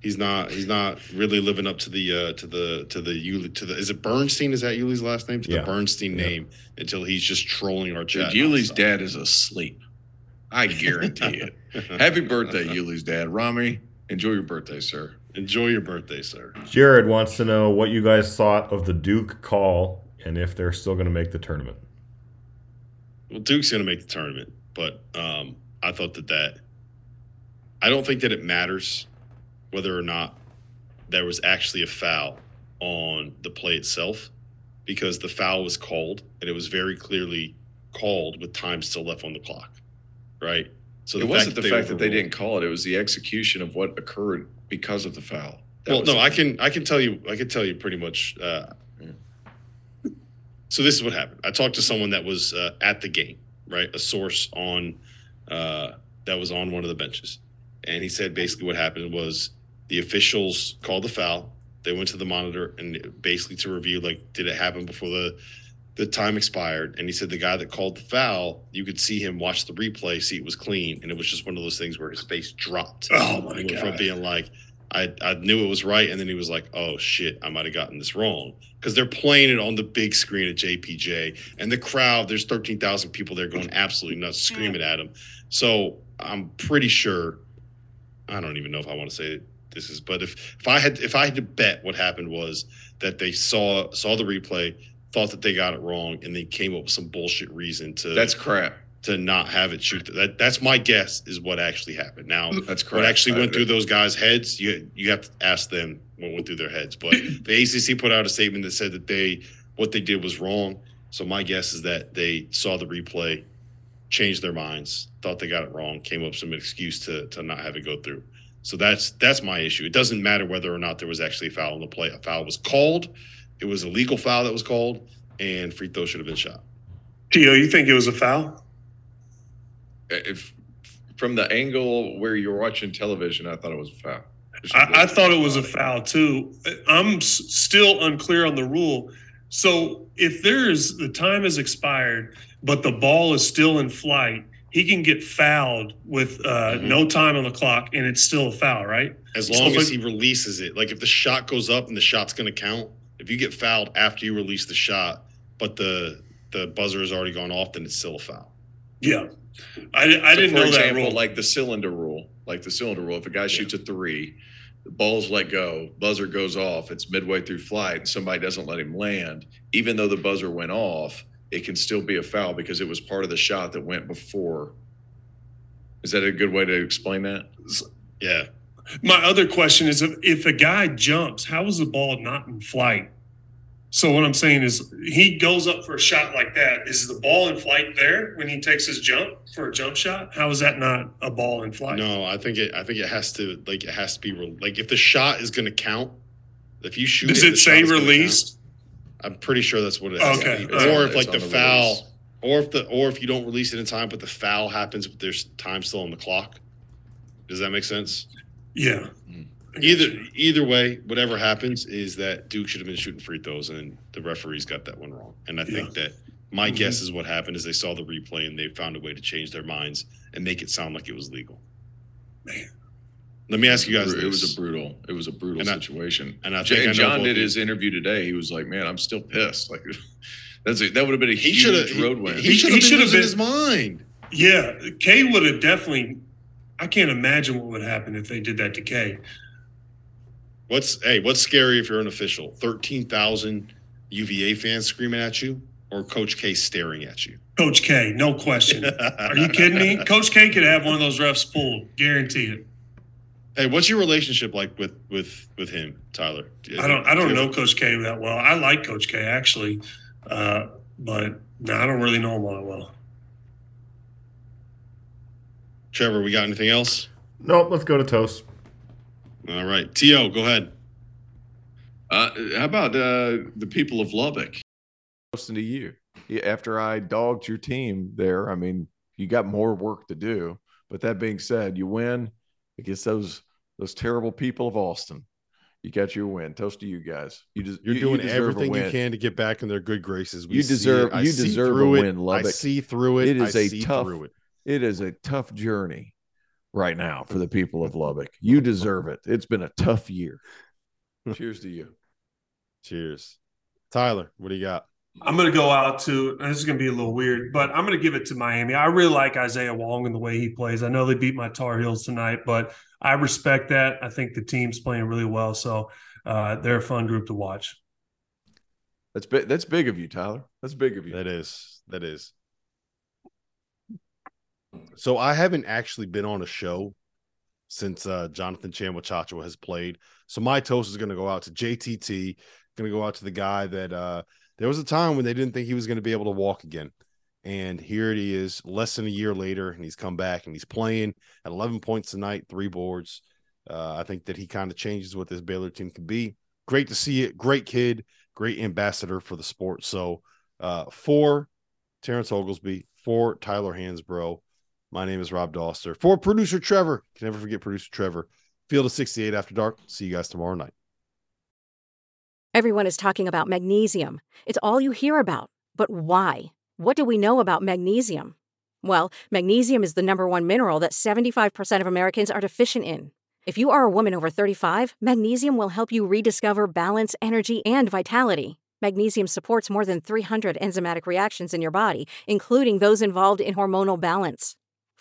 He's not. He's not really living up to the uh, to the to the Yuli to the. Is it Bernstein? Is that Yuli's last name? To yeah. the Bernstein yeah. name until he's just trolling our chat. Dude, Yuli's dad is asleep. I guarantee it. Happy birthday, Yuli's dad. Rami, enjoy your birthday, sir. Enjoy your birthday, sir. Jared wants to know what you guys thought of the Duke call and if they're still going to make the tournament. Well, Duke's going to make the tournament, but um, I thought that that. I don't think that it matters whether or not there was actually a foul on the play itself, because the foul was called and it was very clearly called with time still left on the clock, right? So it wasn't the fact that they didn't call it; it was the execution of what occurred because of the foul. Well, no, I can I can tell you I can tell you pretty much. Uh, yeah. So this is what happened. I talked to someone that was uh, at the game, right? A source on uh, that was on one of the benches, and he said basically what happened was, the officials called the foul. They went to the monitor and basically to review, like, did it happen before the the time expired? And he said the guy that called the foul, you could see him watch the replay, see it was clean, and it was just one of those things where his face dropped. Oh my god! From being like, I I knew it was right, and then he was like, oh shit, I might have gotten this wrong, because they're playing it on the big screen at J P J, and the crowd, there's thirteen thousand people there going absolutely nuts, screaming at him. So I'm pretty sure, I don't even know if I want to say it. This is, but if, if I had if I had to bet, what happened was that they saw saw the replay, thought that they got it wrong, and they came up with some bullshit reason to that's crap to not have it shoot. That that's my guess is what actually happened. Now that's crap. What actually went through those guys' heads, you you have to ask them what went through their heads. But the A C C put out a statement that said that they what they did was wrong. So my guess is that they saw the replay, changed their minds, thought they got it wrong, came up with some excuse to to not have it go through. So that's that's my issue. It doesn't matter whether or not there was actually a foul on the play. A foul was called. It was a legal foul that was called, and free throw should have been shot. Gio, you think it was a foul? If from the angle where you're watching television, I thought it was a foul. I, I thought it was a foul too. I'm s- still unclear on the rule. So if there is the time has expired, but the ball is still in flight, he can get fouled with uh, mm-hmm. no time on the clock, and it's still a foul, right? As long so as like, he releases it. Like, if the shot goes up and the shot's going to count, if you get fouled after you release the shot, but the the buzzer has already gone off, then it's still a foul. Yeah. I, I so didn't know example, that rule. Like the cylinder rule. Like the cylinder rule. If a guy shoots yeah. a three, the ball's let go, buzzer goes off, it's midway through flight, and somebody doesn't let him land, even though the buzzer went off, it can still be a foul because it was part of the shot that went before. Is that a good way to explain that? Yeah. My other question is, if, if a guy jumps, how is the ball not in flight? So what I'm saying is, he goes up for a shot like that. Is the ball in flight there when he takes his jump for a jump shot? How is that not a ball in flight? No, I think it. I think it has to. Like it has to be. Like if the shot is going to count, if you shoot, does it, it say released? I'm pretty sure that's what it is. Okay. Or if like the foul, or if the or if you don't release it in time, but the foul happens, but there's time still on the clock. Does that make sense? Yeah. Either either way, whatever happens is that Duke should have been shooting free throws, and the referees got that one wrong. And I think yeah. that my mm-hmm. guess is what happened is they saw the replay and they found a way to change their minds and make it sound like it was legal. Man. Let me ask you guys. It was a brutal. It was a brutal and I, situation. And I think and John I know did his interview today. He was like, "Man, I'm still pissed. Like, that's a, that would have been a he huge road win. He, he should have been losing his mind. Yeah, K would have definitely. I can't imagine what would happen if they did that to K. What's hey? What's scary if you're an official? thirteen thousand U V A fans screaming at you, or Coach K staring at you? Coach K, no question. Are you kidding me? Coach K could have one of those refs pulled, guarantee it. Hey, what's your relationship like with, with, with him, Tyler? I don't I don't know Coach K that well. I like Coach K actually, uh, but no, I don't really know him all that well. Trevor, we got anything else? Nope. Let's go to Toast. All right, T O, go ahead. Uh, how about uh, the people of Lubbock? Close to you. After I dogged your team there, I mean, you got more work to do. But that being said, you win against those those terrible people of Austin. You got your win. Toast to you guys. You des- You're you, doing you everything you can to get back in their good graces. We you deserve. It. I you see deserve a win, Lubbock. I see through it. It is I a tough. It. it is a tough journey right now for the people of Lubbock. You deserve it. It's been a tough year. Cheers to you. Cheers, Tyler. What do you got? I'm going to go out to, and this is going to be a little weird, but I'm going to give it to Miami. I really like Isaiah Wong and the way he plays. I know they beat my Tar Heels tonight, but I respect that. I think the team's playing really well, so uh, they're a fun group to watch. That's big. That's big of you, Tyler. That's big of you. That is. That is. So I haven't actually been on a show since uh, Jonathan Tchamwa Tchatchoua has played. So my toast is going to go out to J T T. Going to go out to the guy that. Uh, There was a time when they didn't think he was going to be able to walk again. And here it is, less than a year later, and he's come back, and he's playing at eleven points tonight, three boards. Uh, I think that he kind of changes what this Baylor team can be. Great to see it. Great kid. Great ambassador for the sport. So uh, for Terrence Oglesby, for Tyler Hansbrough, my name is Rob Dauster. For producer Trevor, can never forget producer Trevor, Field of sixty-eight After Dark. See you guys tomorrow night. Everyone is talking about magnesium. It's all you hear about. But why? What do we know about magnesium? Well, magnesium is the number one mineral that seventy-five percent of Americans are deficient in. If you are a woman over thirty-five, magnesium will help you rediscover balance, energy, and vitality. Magnesium supports more than three hundred enzymatic reactions in your body, including those involved in hormonal balance.